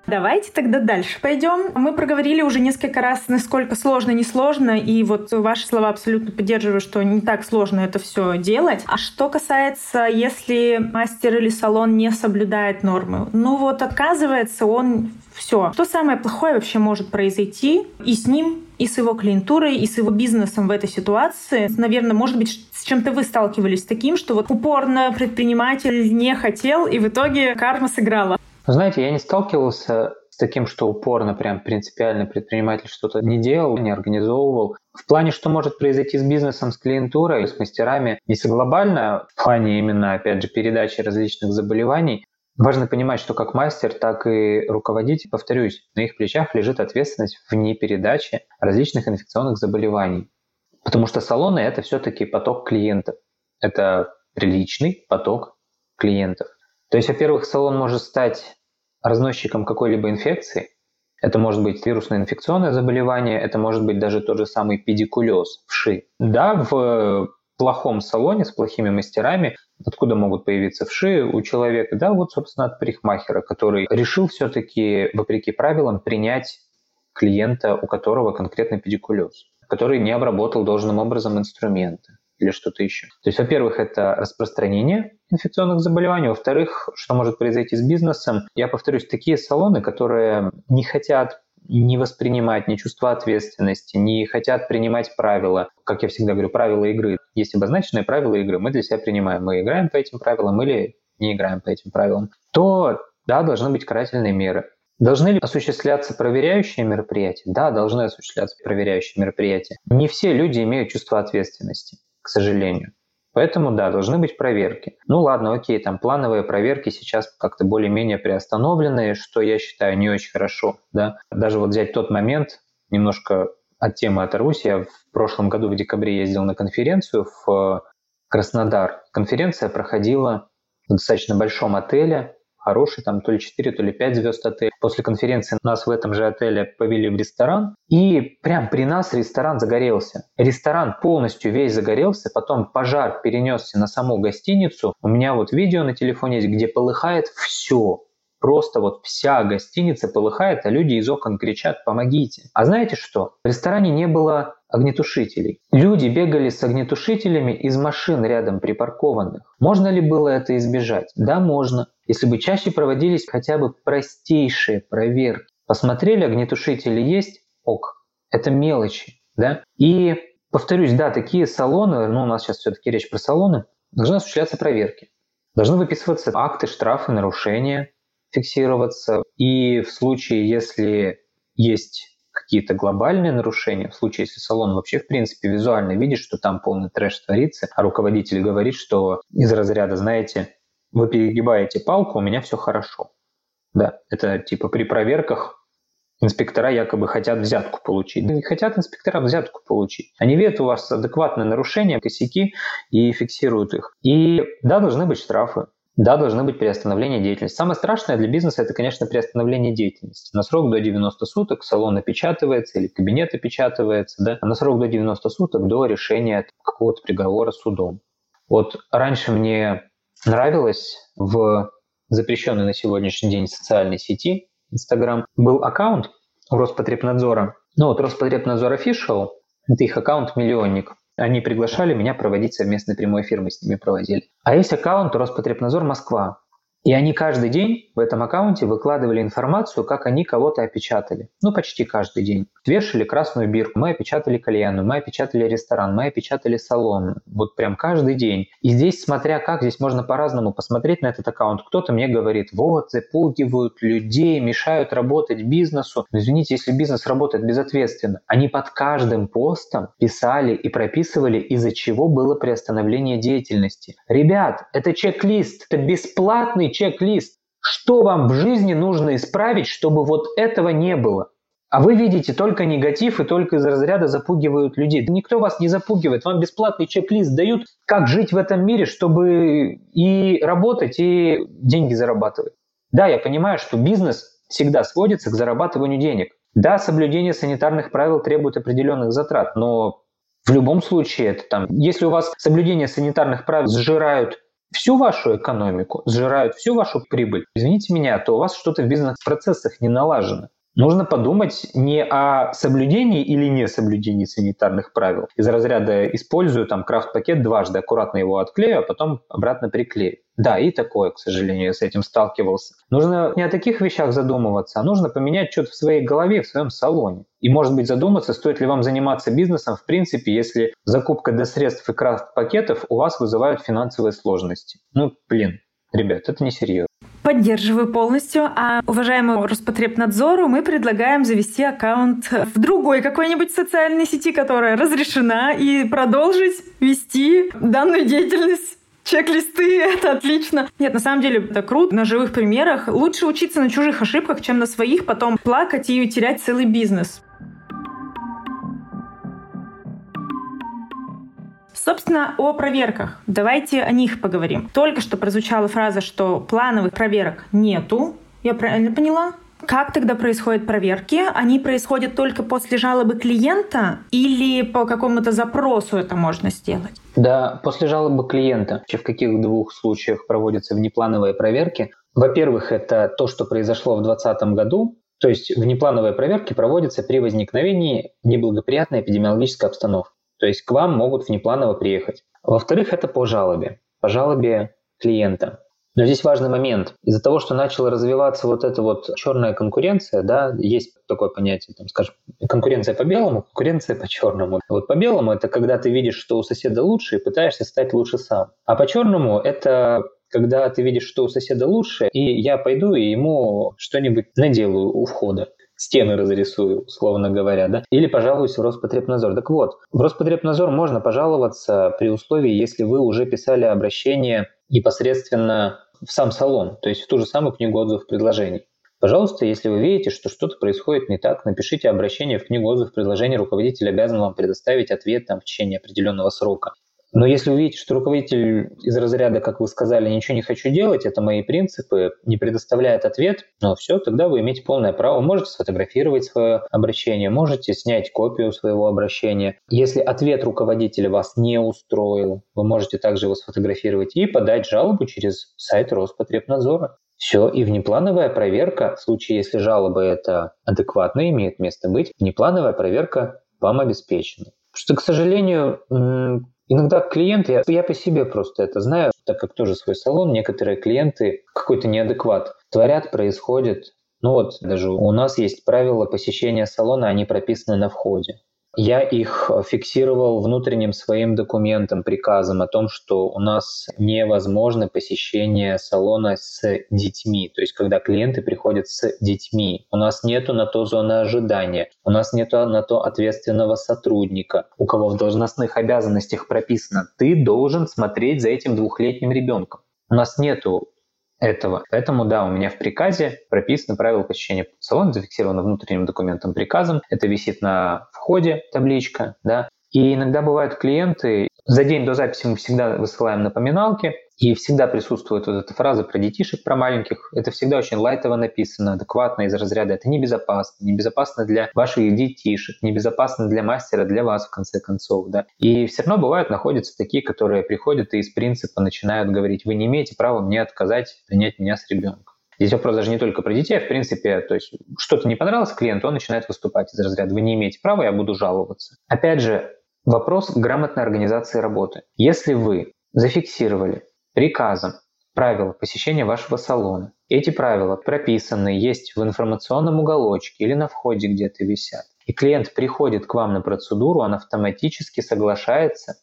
Давайте тогда дальше пойдем. Мы проговорили уже несколько раз, насколько сложно, несложно, и вот ваши слова абсолютно поддерживаю, что не так сложно это все делать. А что касается, если мастер или салон не соблюдает нормы, ну вот отказывается он, все. Что самое плохое вообще может произойти и с ним, и с его клиентурой, и с его бизнесом в этой ситуации? Наверное, может быть, с чем-то вы сталкивались таким, что вот упорно предприниматель не хотел, и в итоге карма сыграла. Знаете, я не сталкивался с таким, что упорно, прям принципиально предприниматель что-то не делал, не организовывал. В плане, что может произойти с бизнесом, с клиентурой, с мастерами, если глобально, в плане именно, опять же, передачи различных заболеваний, важно понимать, что как мастер, так и руководитель, повторюсь, на их плечах лежит ответственность вне передачи различных инфекционных заболеваний. Потому что салоны – это все-таки поток клиентов. Это приличный поток клиентов. То есть, во-первых, салон может стать разносчиком какой-либо инфекции. Это может быть вирусное инфекционное заболевание, это может быть даже тот же самый педикулез, вши. Да, в плохом салоне с плохими мастерами, откуда могут появиться вши у человека? Да, вот, собственно, от парикмахера, который решил все-таки, вопреки правилам, принять клиента, у которого конкретно педикулез, который не обработал должным образом инструменты или что-то еще. То есть, во-первых, это распространение инфекционных заболеваний. Во-вторых, что может произойти с бизнесом? Я повторюсь, такие салоны, которые не хотят не воспринимать ни чувство ответственности, не хотят принимать правила. Как я всегда говорю, правила игры. Есть обозначенные правила игры, мы для себя принимаем. Мы играем по этим правилам или не играем по этим правилам. То, да, должны быть карательные меры. Должны ли осуществляться проверяющие мероприятия? Да, должны осуществляться проверяющие мероприятия. Не все люди имеют чувство ответственности, к сожалению. Поэтому, да, должны быть проверки. Ну ладно, окей, там плановые проверки сейчас как-то более-менее приостановлены, что я считаю не очень хорошо, да. Даже вот взять тот момент, немножко от темы оторвусь. Я в прошлом году в декабре ездил на конференцию в Краснодар. Конференция проходила в достаточно большом отеле, хороший, там то ли четыре, то ли пять звезд отель. После конференции нас в этом же отеле повели в ресторан, и прям при нас ресторан загорелся. Ресторан полностью весь загорелся, потом пожар перенесся на саму гостиницу. У меня вот видео на телефоне есть, где полыхает все. Просто вот вся гостиница полыхает, а люди из окон кричат «помогите». А знаете что? В ресторане не было огнетушителей. Люди бегали с огнетушителями из машин рядом припаркованных. Можно ли было это избежать? Да, можно. Если бы чаще проводились хотя бы простейшие проверки. Посмотрели, огнетушители есть? Ок. Это мелочи, да? И, повторюсь, да, такие салоны, ну у нас сейчас все-таки речь про салоны, должны осуществляться проверки. Должны выписываться акты, штрафы, нарушения, фиксироваться. И в случае, если есть какие-то глобальные нарушения, в случае, если салон вообще, в принципе, визуально видит, что там полный трэш творится, а руководитель говорит, что из разряда, знаете, вы перегибаете палку, у меня все хорошо. Да, это типа при проверках инспектора якобы хотят взятку получить. Да не хотят инспектора взятку получить. Они видят у вас адекватные нарушения, косяки и фиксируют их. И да, должны быть штрафы. Да, должны быть приостановления деятельности. Самое страшное для бизнеса – это, конечно, приостановление деятельности. На срок до девяноста суток салон опечатывается или кабинет опечатывается, да? А на срок до девяноста суток до решения какого-то приговора судом. Вот раньше мне нравилось в запрещенной на сегодняшний день социальной сети Instagram был аккаунт у Роспотребнадзора. Ну вот Роспотребнадзор Official – это их аккаунт «Миллионник». Они приглашали меня проводить совместный прямой эфир, мы с ними проводили. А есть аккаунт Роспотребнадзор Москва. И они каждый день в этом аккаунте выкладывали информацию, как они кого-то опечатали. Ну, почти каждый день. Вешали красную бирку, мы опечатали кальяну, мы опечатали ресторан, мы опечатали салон. Вот прям каждый день. И здесь, смотря как, здесь можно по-разному посмотреть на этот аккаунт. Кто-то мне говорит, вот, запугивают людей, мешают работать бизнесу. Но, извините, если бизнес работает безответственно. Они под каждым постом писали и прописывали, из-за чего было приостановление деятельности. Ребят, это чек-лист, это бесплатный чек-лист. Чек-лист. Что вам в жизни нужно исправить, чтобы вот этого не было? А вы видите только негатив и только из разряда запугивают людей. Да никто вас не запугивает. Вам бесплатный чек-лист дают, как жить в этом мире, чтобы и работать, и деньги зарабатывать. Да, я понимаю, что бизнес всегда сводится к зарабатыванию денег. Да, соблюдение санитарных правил требует определенных затрат, но в любом случае это там... Если у вас соблюдение санитарных правил сжирают всю вашу экономику, сжирают всю вашу прибыль, извините меня, то у вас что-то в бизнес-процессах не налажено. Нужно подумать не о соблюдении или не соблюдении санитарных правил. Из разряда использую там крафт-пакет дважды, аккуратно его отклею, а потом обратно приклею. Да, и такое, к сожалению, я с этим сталкивался. Нужно не о таких вещах задумываться, а нужно поменять что-то в своей голове, в своем салоне. И, может быть, задуматься, стоит ли вам заниматься бизнесом, в принципе, если закупка ДЭЗ-средств и крафт-пакетов у вас вызывают финансовые сложности. Ну, блин, ребят, это несерьезно. Поддерживаю полностью. А уважаемому Роспотребнадзору мы предлагаем завести аккаунт в другой какой-нибудь социальной сети, которая разрешена, и продолжить вести данную деятельность. Чек-листы, это отлично. Нет, на самом деле это круто. На живых примерах лучше учиться на чужих ошибках, чем на своих, потом плакать и терять целый бизнес. Собственно, о проверках. Давайте о них поговорим. Только что прозвучала фраза, что плановых проверок нету. Я правильно поняла? Как тогда происходят проверки? Они происходят только после жалобы клиента или по какому-то запросу это можно сделать? Да, после жалобы клиента. В каких двух случаях проводятся внеплановые проверки? Во-первых, это то, что произошло в двадцатом году. То есть внеплановые проверки проводятся при возникновении неблагоприятной эпидемиологической обстановки. То есть к вам могут внепланово приехать. Во-вторых, это по жалобе. По жалобе клиента. Но здесь важный момент. Из-за того, что начала развиваться вот эта вот черная конкуренция, да, есть такое понятие, там, скажем, конкуренция по белому, конкуренция по черному. Вот по белому – это когда ты видишь, что у соседа лучше, и пытаешься стать лучше сам. А по черному – это когда ты видишь, что у соседа лучше, и я пойду и ему что-нибудь наделаю у входа. Стены разрисую, условно говоря, да, или пожалуюсь в Роспотребнадзор. Так вот, в Роспотребнадзор можно пожаловаться при условии, если вы уже писали обращение непосредственно в сам салон, то есть в ту же самую книгу отзывов предложений. Пожалуйста, если вы видите, что что-то происходит не так, напишите обращение в книгу отзыв предложения, руководитель обязан вам предоставить ответ там, в течение определенного срока. Но если вы видите, что руководитель из разряда, как вы сказали, ничего не хочу делать, это мои принципы, не предоставляет ответ, ну все, тогда вы имеете полное право. Можете сфотографировать свое обращение, можете снять копию своего обращения. Если ответ руководителя вас не устроил, вы можете также его сфотографировать и подать жалобу через сайт Роспотребнадзора. Все, и внеплановая проверка, в случае, если жалоба это адекватно имеет место быть, внеплановая проверка вам обеспечена. Потому что, к сожалению, иногда клиенты, я, я по себе просто это знаю, так как тоже свой салон, некоторые клиенты какой-то неадекват творят, происходит. Ну вот, даже у нас есть правила посещения салона, они прописаны на входе. Я их фиксировал внутренним своим документом, приказом о том, что у нас невозможно посещение салона с детьми. То есть, когда клиенты приходят с детьми, у нас нету на то зоны ожидания, у нас нету на то ответственного сотрудника, у кого в должностных обязанностях прописано «ты должен смотреть за этим двухлетним ребенком». У нас нету этого. Поэтому, да, у меня в приказе прописано правило посещения салона, зафиксировано внутренним документом приказом. Это висит на входе табличка, да. И иногда бывают клиенты, за день до записи мы всегда высылаем напоминалки, и всегда присутствует вот эта фраза про детишек, про маленьких. Это всегда очень лайтово написано, адекватно, из разряда «это небезопасно», «небезопасно для ваших детишек», «небезопасно для мастера», «для вас», в конце концов, да. И все равно бывают, находятся такие, которые приходят и из принципа начинают говорить «вы не имеете права мне отказать, принять меня с ребенком». Здесь вопрос даже не только про детей, а в принципе, то есть что-то не понравилось клиенту, он начинает выступать из разряда «вы не имеете права, я буду жаловаться». Опять же, вопрос грамотной организации работы. Если вы зафиксировали приказом правила посещения вашего салона, эти правила прописаны, есть в информационном уголочке или на входе где-то висят, и клиент приходит к вам на процедуру, он автоматически соглашается,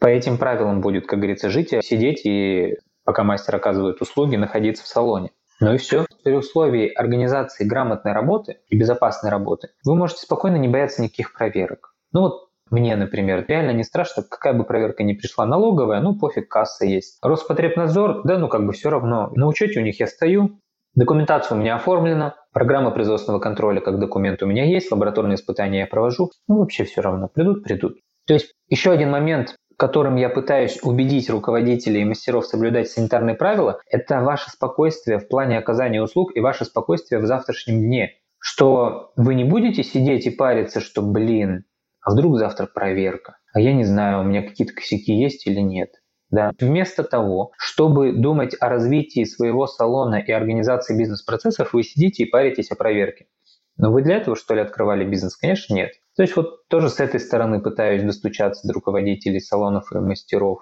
по этим правилам будет, как говорится, жить, сидеть и, пока мастер оказывает услуги, находиться в салоне. Ну и все. При условии организации грамотной работы и безопасной работы вы можете спокойно не бояться никаких проверок. Ну вот, мне, например, реально не страшно, какая бы проверка ни пришла, налоговая, ну пофиг, касса есть. Роспотребнадзор, да ну как бы все равно, на учете у них я стою, документация у меня оформлена, программа производственного контроля как документ у меня есть, лабораторные испытания я провожу, ну вообще все равно, придут, придут. То есть еще один момент, которым я пытаюсь убедить руководителей и мастеров соблюдать санитарные правила, это ваше спокойствие в плане оказания услуг и ваше спокойствие в завтрашнем дне, что вы не будете сидеть и париться, что блин, а вдруг завтра проверка? А я не знаю, у меня какие-то косяки есть или нет. Да. Вместо того, чтобы думать о развитии своего салона и организации бизнес-процессов, вы сидите и паритесь о проверке. Но вы для этого, что ли, открывали бизнес? Конечно, нет. То есть вот тоже с этой стороны пытаюсь достучаться до руководителей салонов и мастеров.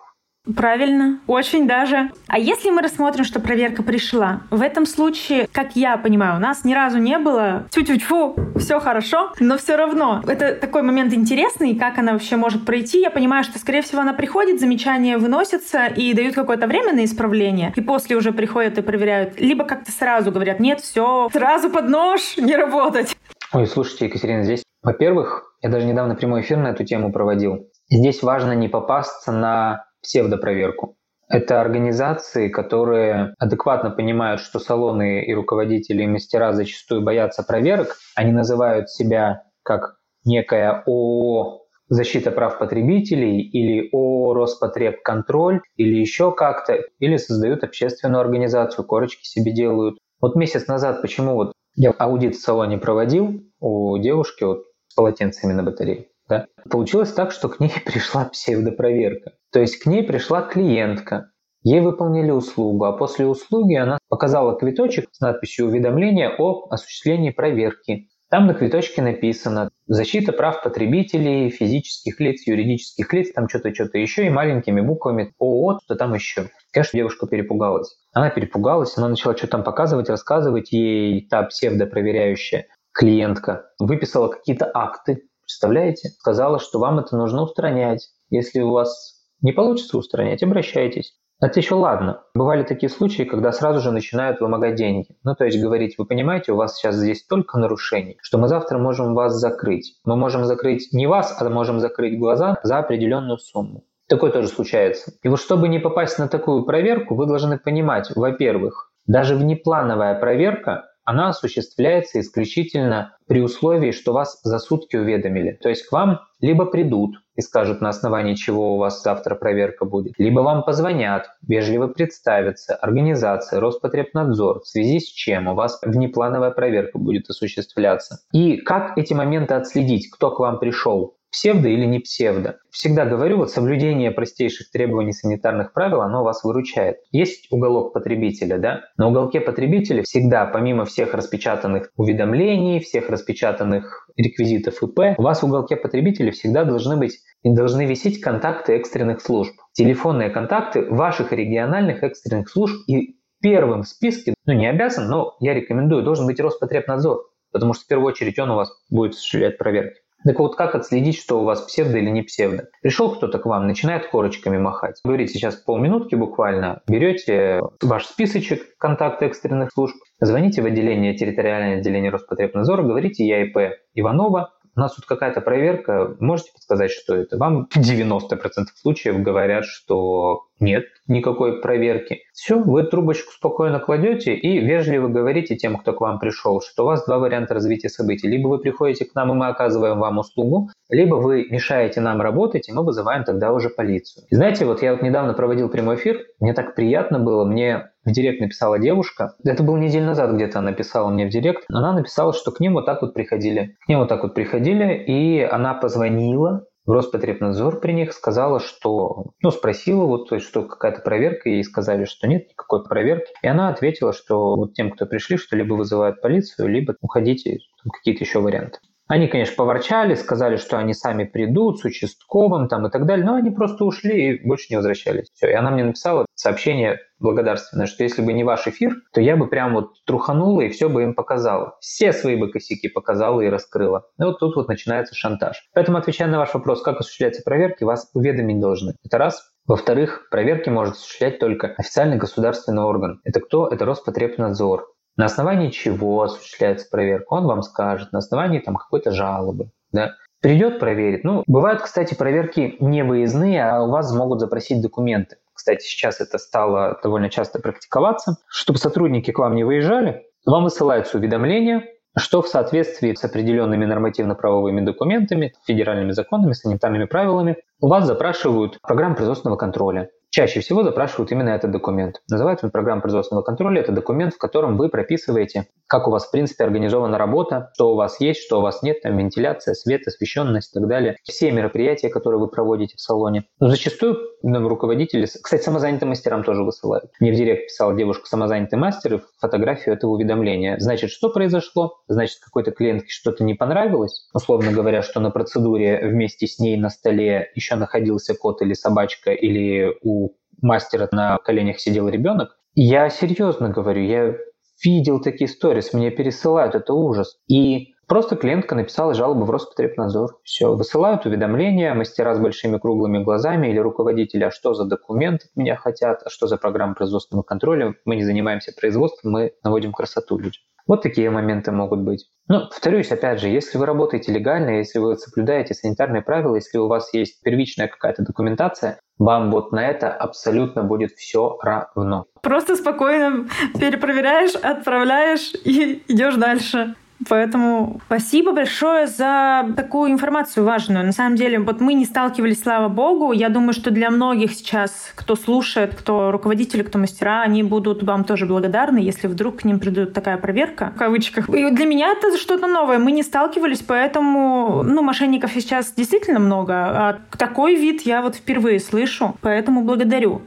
Правильно, очень даже. А если мы рассмотрим, что проверка пришла, в этом случае, как я понимаю, у нас ни разу не было тю-тю-тьфу, все хорошо, но все равно. Это такой момент интересный, как она вообще может пройти. Я понимаю, что, скорее всего, она приходит, замечания выносятся и дают какое-то время на исправление, и после уже приходят и проверяют. Либо как-то сразу говорят, нет, все, сразу под нож, не работать. Ой, слушайте, Екатерина, здесь, во-первых, я даже недавно прямой эфир на эту тему проводил. Здесь важно не попасться на псевдопроверку. Это организации, которые адекватно понимают, что салоны и руководители, и мастера зачастую боятся проверок. Они называют себя как некая ООО «Защита прав потребителей» или ООО «Роспотребконтроль» или еще как-то, или создают общественную организацию, корочки себе делают. Вот месяц назад, почему вот я аудит в салоне проводил у девушки вот с полотенцами на батарее. Да? Получилось так, что к ней пришла псевдопроверка. То есть к ней пришла клиентка, ей выполнили услугу, а после услуги она показала квиточек с надписью «Уведомление о осуществлении проверки». Там на квиточке написано «Защита прав потребителей, физических лиц, юридических лиц», там что-то, что-то еще, и маленькими буквами «ООО», что там еще. Конечно, девушка перепугалась. Она перепугалась, она начала что-то там показывать, рассказывать, ей та псевдопроверяющая клиентка выписала какие-то акты. Представляете? Сказала, что вам это нужно устранять. Если у вас не получится устранять, обращайтесь. Это еще ладно. Бывали такие случаи, когда сразу же начинают вымогать деньги. Ну, то есть говорить, вы понимаете, у вас сейчас здесь столько нарушений, что мы завтра можем вас закрыть. Мы можем закрыть не вас, а можем закрыть глаза за определенную сумму. Такое тоже случается. И вот чтобы не попасть на такую проверку, вы должны понимать, во-первых, даже внеплановая проверка она осуществляется исключительно при условии, что вас за сутки уведомили. То есть к вам либо придут и скажут, на основании чего у вас завтра проверка будет, либо вам позвонят, вежливо представятся, организация, Роспотребнадзор, в связи с чем у вас внеплановая проверка будет осуществляться. И как эти моменты отследить, кто к вам пришел? Псевдо или не псевдо? Всегда говорю, вот соблюдение простейших требований санитарных правил, оно вас выручает. Есть уголок потребителя, да? На уголке потребителя всегда, помимо всех распечатанных уведомлений, всех распечатанных реквизитов ИП, у вас в уголке потребителя всегда должны быть и должны висеть контакты экстренных служб. Телефонные контакты ваших региональных экстренных служб. И первым в списке, ну не обязан, но я рекомендую, должен быть Роспотребнадзор, потому что в первую очередь он у вас будет осуществлять проверки. Так вот, как отследить, что у вас псевдо или не псевдо? Пришел кто-то к вам, начинает корочками махать. Говорите, сейчас полминутки буквально, берете ваш списочек контакты экстренных служб, звоните в отделение, территориальное отделение Роспотребнадзора, говорите, я ИП Иванова, у нас тут какая-то проверка, можете подсказать, что это? Вам в девяноста процентах случаев говорят, что нет никакой проверки. Все, вы трубочку спокойно кладете и вежливо говорите тем, кто к вам пришел, что у вас два варианта развития событий. Либо вы приходите к нам, и мы оказываем вам услугу, либо вы мешаете нам работать, и мы вызываем тогда уже полицию. И знаете, вот я вот недавно проводил прямой эфир, мне так приятно было, мне в директ написала девушка, это было неделю назад где-то она писала мне в директ, она написала, что к ним вот так вот приходили. К ним вот так вот приходили, и она позвонила в Роспотребнадзор при них, сказала, что, ну, спросила, вот, то есть, что какая-то проверка, ей сказали, что нет никакой проверки. И она ответила, что вот тем, кто пришли, что либо вызывают полицию, либо уходите, какие-то еще варианты. Они, конечно, поворчали, сказали, что они сами придут с участковым там и так далее, но они просто ушли и больше не возвращались. Все. И она мне написала сообщение благодарственное, что если бы не ваш эфир, то я бы прям вот труханула и все бы им показала. Все свои бы косяки показала и раскрыла. И вот тут вот начинается шантаж. Поэтому, отвечая на ваш вопрос, как осуществляются проверки, вас уведомить должны. Это раз. Во-вторых, проверки может осуществлять только официальный государственный орган. Это кто? Это Роспотребнадзор. На основании чего осуществляется проверка? Он вам скажет, на основании там какой-то жалобы, да? Придет, проверит. Ну, бывают, кстати, проверки не выездные, а у вас могут запросить документы. Кстати, сейчас это стало довольно часто практиковаться. Чтобы сотрудники к вам не выезжали, вам высылаются уведомления, что в соответствии с определенными нормативно-правовыми документами, федеральными законами, санитарными правилами, у вас запрашивают программу производственного контроля. Чаще всего запрашивают именно этот документ. Называется он программа производственного контроля. Это документ, в котором вы прописываете, как у вас, в принципе, организована работа, что у вас есть, что у вас нет, там, вентиляция, свет, освещенность и так далее. Все мероприятия, которые вы проводите в салоне. Но зачастую нам руководители... Кстати, самозанятым мастерам тоже высылают. Мне в директ писала девушка самозанятый мастер и фотографию этого уведомления. Значит, что произошло? Значит, какой-то клиентке что-то не понравилось. Условно говоря, что на процедуре вместе с ней на столе еще находился кот или собачка, или у У мастера на коленях сидел ребенок. Я серьезно говорю, я видел такие сторис, мне пересылают, это ужас. И просто клиентка написала жалобу в Роспотребнадзор. Все, высылают уведомления, мастера с большими круглыми глазами или руководители, а что за документ от меня хотят, а что за программа производственного контроля, мы не занимаемся производством, мы наводим красоту людям. Вот такие моменты могут быть. Но, повторюсь, опять же, если вы работаете легально, если вы соблюдаете санитарные правила, если у вас есть первичная какая-то документация, вам вот на это абсолютно будет все равно. Просто спокойно перепроверяешь, отправляешь и идешь дальше. Поэтому спасибо большое за такую информацию важную. На самом деле, вот мы не сталкивались, слава богу. Я думаю, что для многих сейчас, кто слушает, кто руководители, кто мастера, они будут вам тоже благодарны, если вдруг к ним придет такая проверка, в кавычках. И для меня это что-то новое. Мы не сталкивались, поэтому, ну, мошенников сейчас действительно много. А такой вид я вот впервые слышу, поэтому благодарю.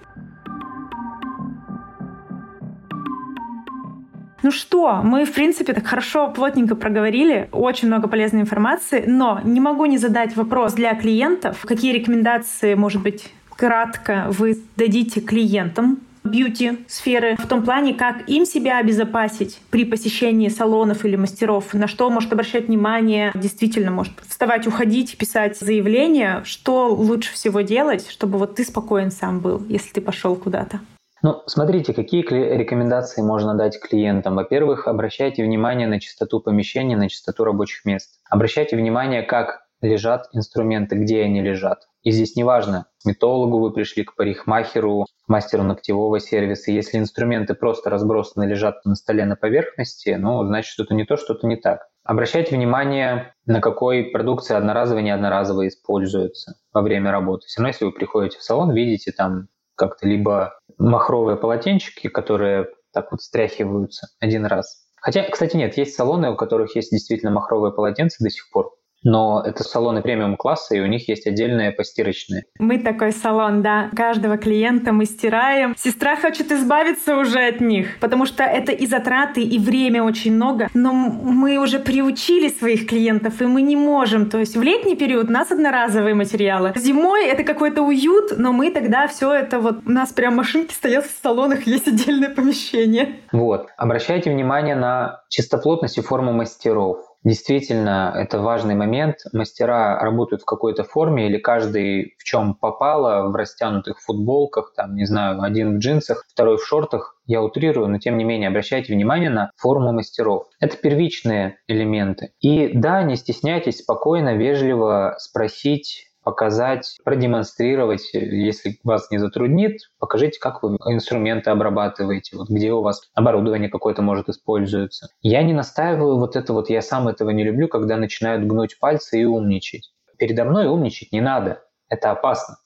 Ну что, мы, в принципе, так хорошо, плотненько проговорили, очень много полезной информации, но не могу не задать вопрос для клиентов. Какие рекомендации, может быть, кратко вы дадите клиентам бьюти-сферы в том плане, как им себя обезопасить при посещении салонов или мастеров, на что может обращать внимание, действительно может вставать, уходить, писать заявление, что лучше всего делать, чтобы вот ты спокоен сам был, если ты пошел куда-то? Ну, смотрите, какие рекомендации можно дать клиентам. Во-первых, обращайте внимание на чистоту помещений, на чистоту рабочих мест. Обращайте внимание, как лежат инструменты, где они лежат. И здесь неважно, к метологу вы пришли, к парикмахеру, к мастеру ногтевого сервиса. Если инструменты просто разбросаны, лежат на столе на поверхности, ну, значит, что-то не то, что-то не так. Обращайте внимание, на какой продукции одноразово и неодноразово используются во время работы. Все равно, если вы приходите в салон, видите там как-то либо махровые полотенчики, которые так вот стряхиваются один раз. Хотя, кстати, нет, есть салоны, у которых есть действительно махровые полотенца до сих пор. Но это салоны премиум-класса, и у них есть отдельные постирочные. Мы такой салон, да. Каждого клиента мы стираем. Сестра хочет избавиться уже от них, потому что это и затраты, и время очень много. Но мы уже приучили своих клиентов, и мы не можем. То есть в летний период у нас одноразовые материалы. Зимой это какой-то уют, но мы тогда все это вот... У нас прям машинки стоят в салонах, есть отдельное помещение. Вот. Обращайте внимание на чистоплотность и форму мастеров. Действительно, это важный момент. Мастера работают в какой-то форме, или каждый в чем попало, в растянутых футболках, там, не знаю, один в джинсах, второй в шортах. Я утрирую, но тем не менее обращайте внимание на форму мастеров. Это первичные элементы. И да, не стесняйтесь спокойно, вежливо спросить, показать, продемонстрировать. Если вас не затруднит, покажите, как вы инструменты обрабатываете, вот где у вас оборудование какое-то может использоваться. Я не настаиваю вот это вот, я сам этого не люблю, когда начинают гнуть пальцы и умничать. Передо мной умничать не надо, это опасно.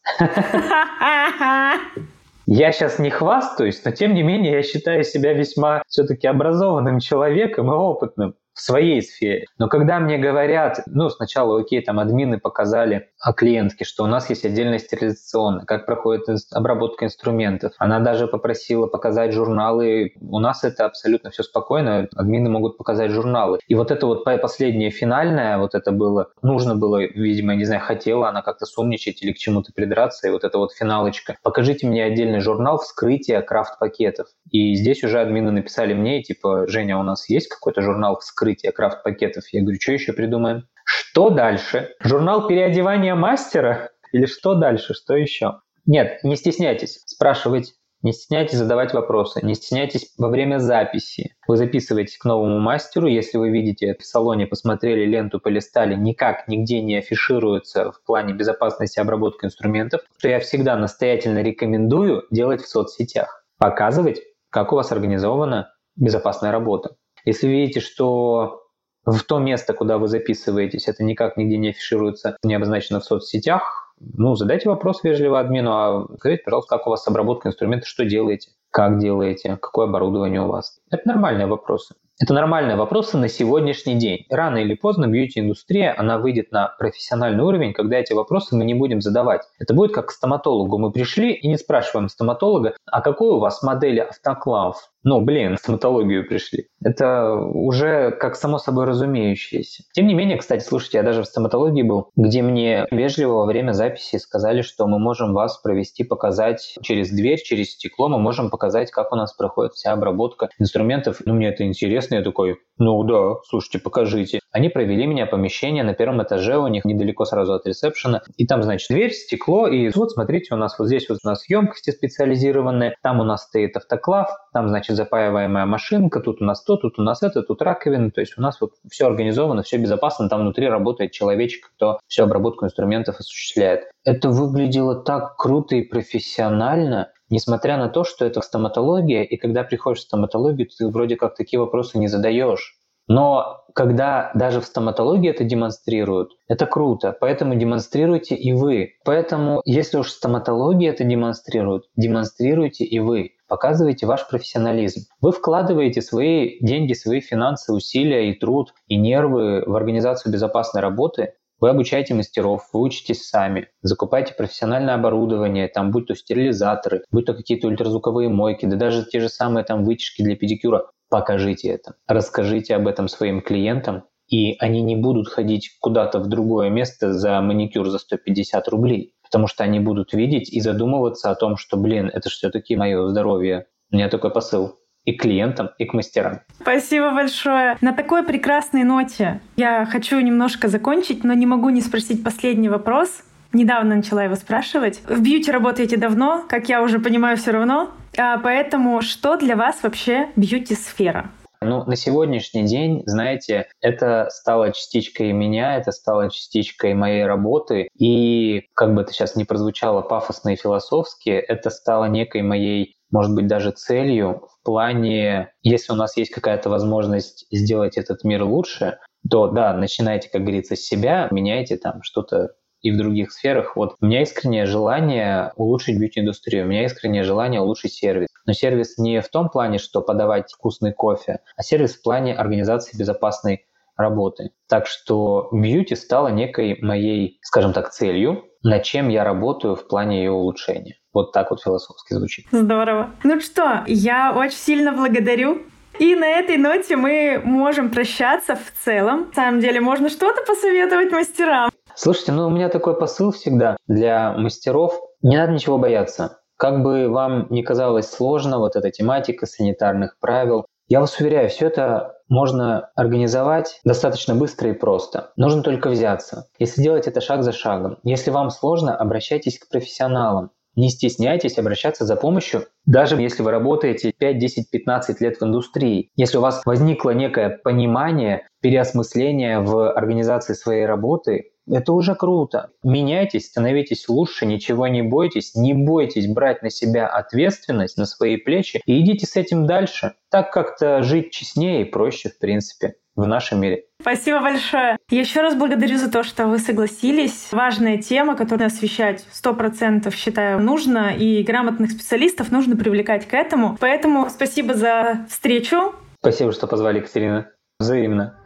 Я сейчас не хвастаюсь, но тем не менее я считаю себя весьма все-таки образованным человеком и опытным в своей сфере. Но когда мне говорят, ну, сначала, окей, там, админы показали о клиентке, что у нас есть отдельная стерилизационная, как проходит обработка инструментов. Она даже попросила показать журналы. У нас это абсолютно все спокойно. Админы могут показать журналы. И вот это вот последнее, финальное, вот это было, нужно было, видимо, не знаю, хотела она как-то сумничать или к чему-то придраться, и вот эта вот финалочка. Покажите мне отдельный журнал вскрытия крафт-пакетов. И здесь уже админы написали мне, типа, Женя, у нас есть какой-то журнал вскрытия крафт-пакетов. Я говорю, что еще придумаем? Что дальше? Журнал переодевания мастера? Или что дальше? Что еще? Нет, не стесняйтесь спрашивать, не стесняйтесь задавать вопросы, не стесняйтесь во время записи. Вы записываетесь к новому мастеру, если вы видите в салоне, посмотрели ленту, полистали, никак, нигде не афишируется в плане безопасности обработки инструментов, что я всегда настоятельно рекомендую делать в соцсетях. Показывать, как у вас организована безопасная работа. Если вы видите, что в то место, куда вы записываетесь, это никак нигде не афишируется, не обозначено в соцсетях, ну, задайте вопрос вежливо админу, а скажите, пожалуйста, как у вас обработка инструмента, что делаете, как делаете, какое оборудование у вас. Это нормальные вопросы. Это нормальные вопросы на сегодняшний день. Рано или поздно бьюти-индустрия, она выйдет на профессиональный уровень, когда эти вопросы мы не будем задавать. Это будет как к стоматологу. Мы пришли и не спрашиваем стоматолога, а какой у вас модель автоклав? Ну, блин, в стоматологию пришли. Это уже как само собой разумеющееся. Тем не менее, кстати, слушайте, я даже в стоматологии был, где мне вежливо во время записи сказали, что мы можем вас провести, показать через дверь, через стекло, мы можем показать, как у нас проходит вся обработка инструментов. Ну, мне это интересно. Я такой, ну да, слушайте, покажите. Они провели меня в помещение на первом этаже, у них недалеко сразу от ресепшена. И там, значит, дверь, стекло, и вот, смотрите, у нас вот здесь вот у нас емкости специализированные, там у нас стоит автоклав, там, значит, запаиваемая машинка, тут у нас то, тут у нас это, тут раковины. То есть у нас вот все организовано, все безопасно, там внутри работает человечек, кто всю обработку инструментов осуществляет. Это выглядело так круто и профессионально. Несмотря на то, что это стоматология, и когда приходишь в стоматологию, ты вроде как такие вопросы не задаешь. Но когда даже в стоматологии это демонстрируют, это круто, поэтому демонстрируйте и вы. Поэтому, если уж стоматология это демонстрирует, демонстрируйте и вы. Показывайте ваш профессионализм. Вы вкладываете свои деньги, свои финансы, усилия и труд, и нервы в организацию безопасной работы. Вы обучаете мастеров, вы учитесь сами, закупаете профессиональное оборудование, там, будь то стерилизаторы, будь то какие-то ультразвуковые мойки, да даже те же самые там вытяжки для педикюра. Покажите это, расскажите об этом своим клиентам, и они не будут ходить куда-то в другое место за маникюр за сто пятьдесят рублей, потому что они будут видеть и задумываться о том, что, блин, это же все-таки мое здоровье. У меня такой посыл. И к клиентам, и к мастерам. Спасибо большое. На такой прекрасной ноте я хочу немножко закончить, но не могу не спросить последний вопрос. Недавно начала его спрашивать. В бьюти работаете давно, как я уже понимаю, все равно. А поэтому что для вас вообще бьюти-сфера? Ну, на сегодняшний день, знаете, это стало частичкой меня, это стало частичкой моей работы. И, как бы это сейчас не прозвучало пафосно и философски, это стало некой моей, может быть, даже целью в плане, если у нас есть какая-то возможность сделать этот мир лучше, то, да, начинайте, как говорится, с себя, меняйте там что-то и в других сферах. Вот у меня искреннее желание улучшить бьюти-индустрию, у меня искреннее желание улучшить сервис. Но сервис не в том плане, что подавать вкусный кофе, а сервис в плане организации безопасной работы. Так что бьюти стало некой моей, скажем так, целью, над чем я работаю в плане ее улучшения. Вот так вот философски звучит. Здорово. Ну что, я очень сильно благодарю. И на этой ноте мы можем прощаться в целом. На самом деле, можно что-то посоветовать мастерам. Слушайте, ну у меня такой посыл всегда для мастеров. Не надо ничего бояться. Как бы вам ни казалось сложно, вот эта тематика санитарных правил, я вас уверяю, все это можно организовать достаточно быстро и просто. Нужно только взяться. Если делать это шаг за шагом, если вам сложно, обращайтесь к профессионалам. Не стесняйтесь обращаться за помощью, даже если вы работаете пять, десять, пятнадцать лет в индустрии. Если у вас возникло некое понимание, переосмысление в организации своей работы, это уже круто. Меняйтесь, становитесь лучше, ничего не бойтесь. Не бойтесь брать на себя ответственность, на свои плечи, и идите с этим дальше. Так как-то жить честнее и проще, в принципе, в нашем мире. Спасибо большое. Я еще раз благодарю за то, что вы согласились. Важная тема, которую освещать сто процентов, считаю, нужно, и грамотных специалистов нужно привлекать к этому. Поэтому спасибо за встречу. Спасибо, что позвали, Екатерина. Взаимно.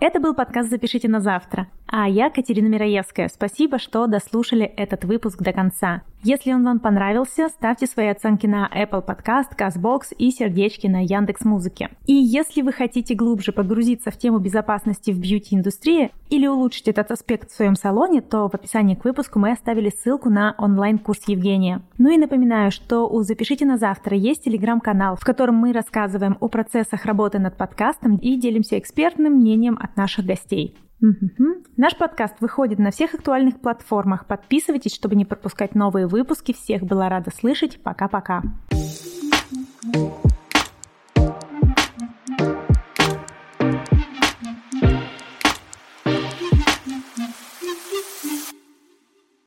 Это был подкаст «Запишите на завтра». А я, Катерина Мироевская. Спасибо, что дослушали этот выпуск до конца. Если он вам понравился, ставьте свои оценки на Apple Podcast, CastBox и сердечки на Яндекс.Музыке. И если вы хотите глубже погрузиться в тему безопасности в бьюти-индустрии или улучшить этот аспект в своем салоне, то в описании к выпуску мы оставили ссылку на онлайн-курс Евгения. Ну и напоминаю, что у «Запишите на завтра» есть телеграм-канал, в котором мы рассказываем о процессах работы над подкастом и делимся экспертным мнением от наших гостей. Mm-hmm. Наш подкаст выходит на всех актуальных платформах. Подписывайтесь, чтобы не пропускать новые выпуски. Всех была рада слышать. Пока-пока.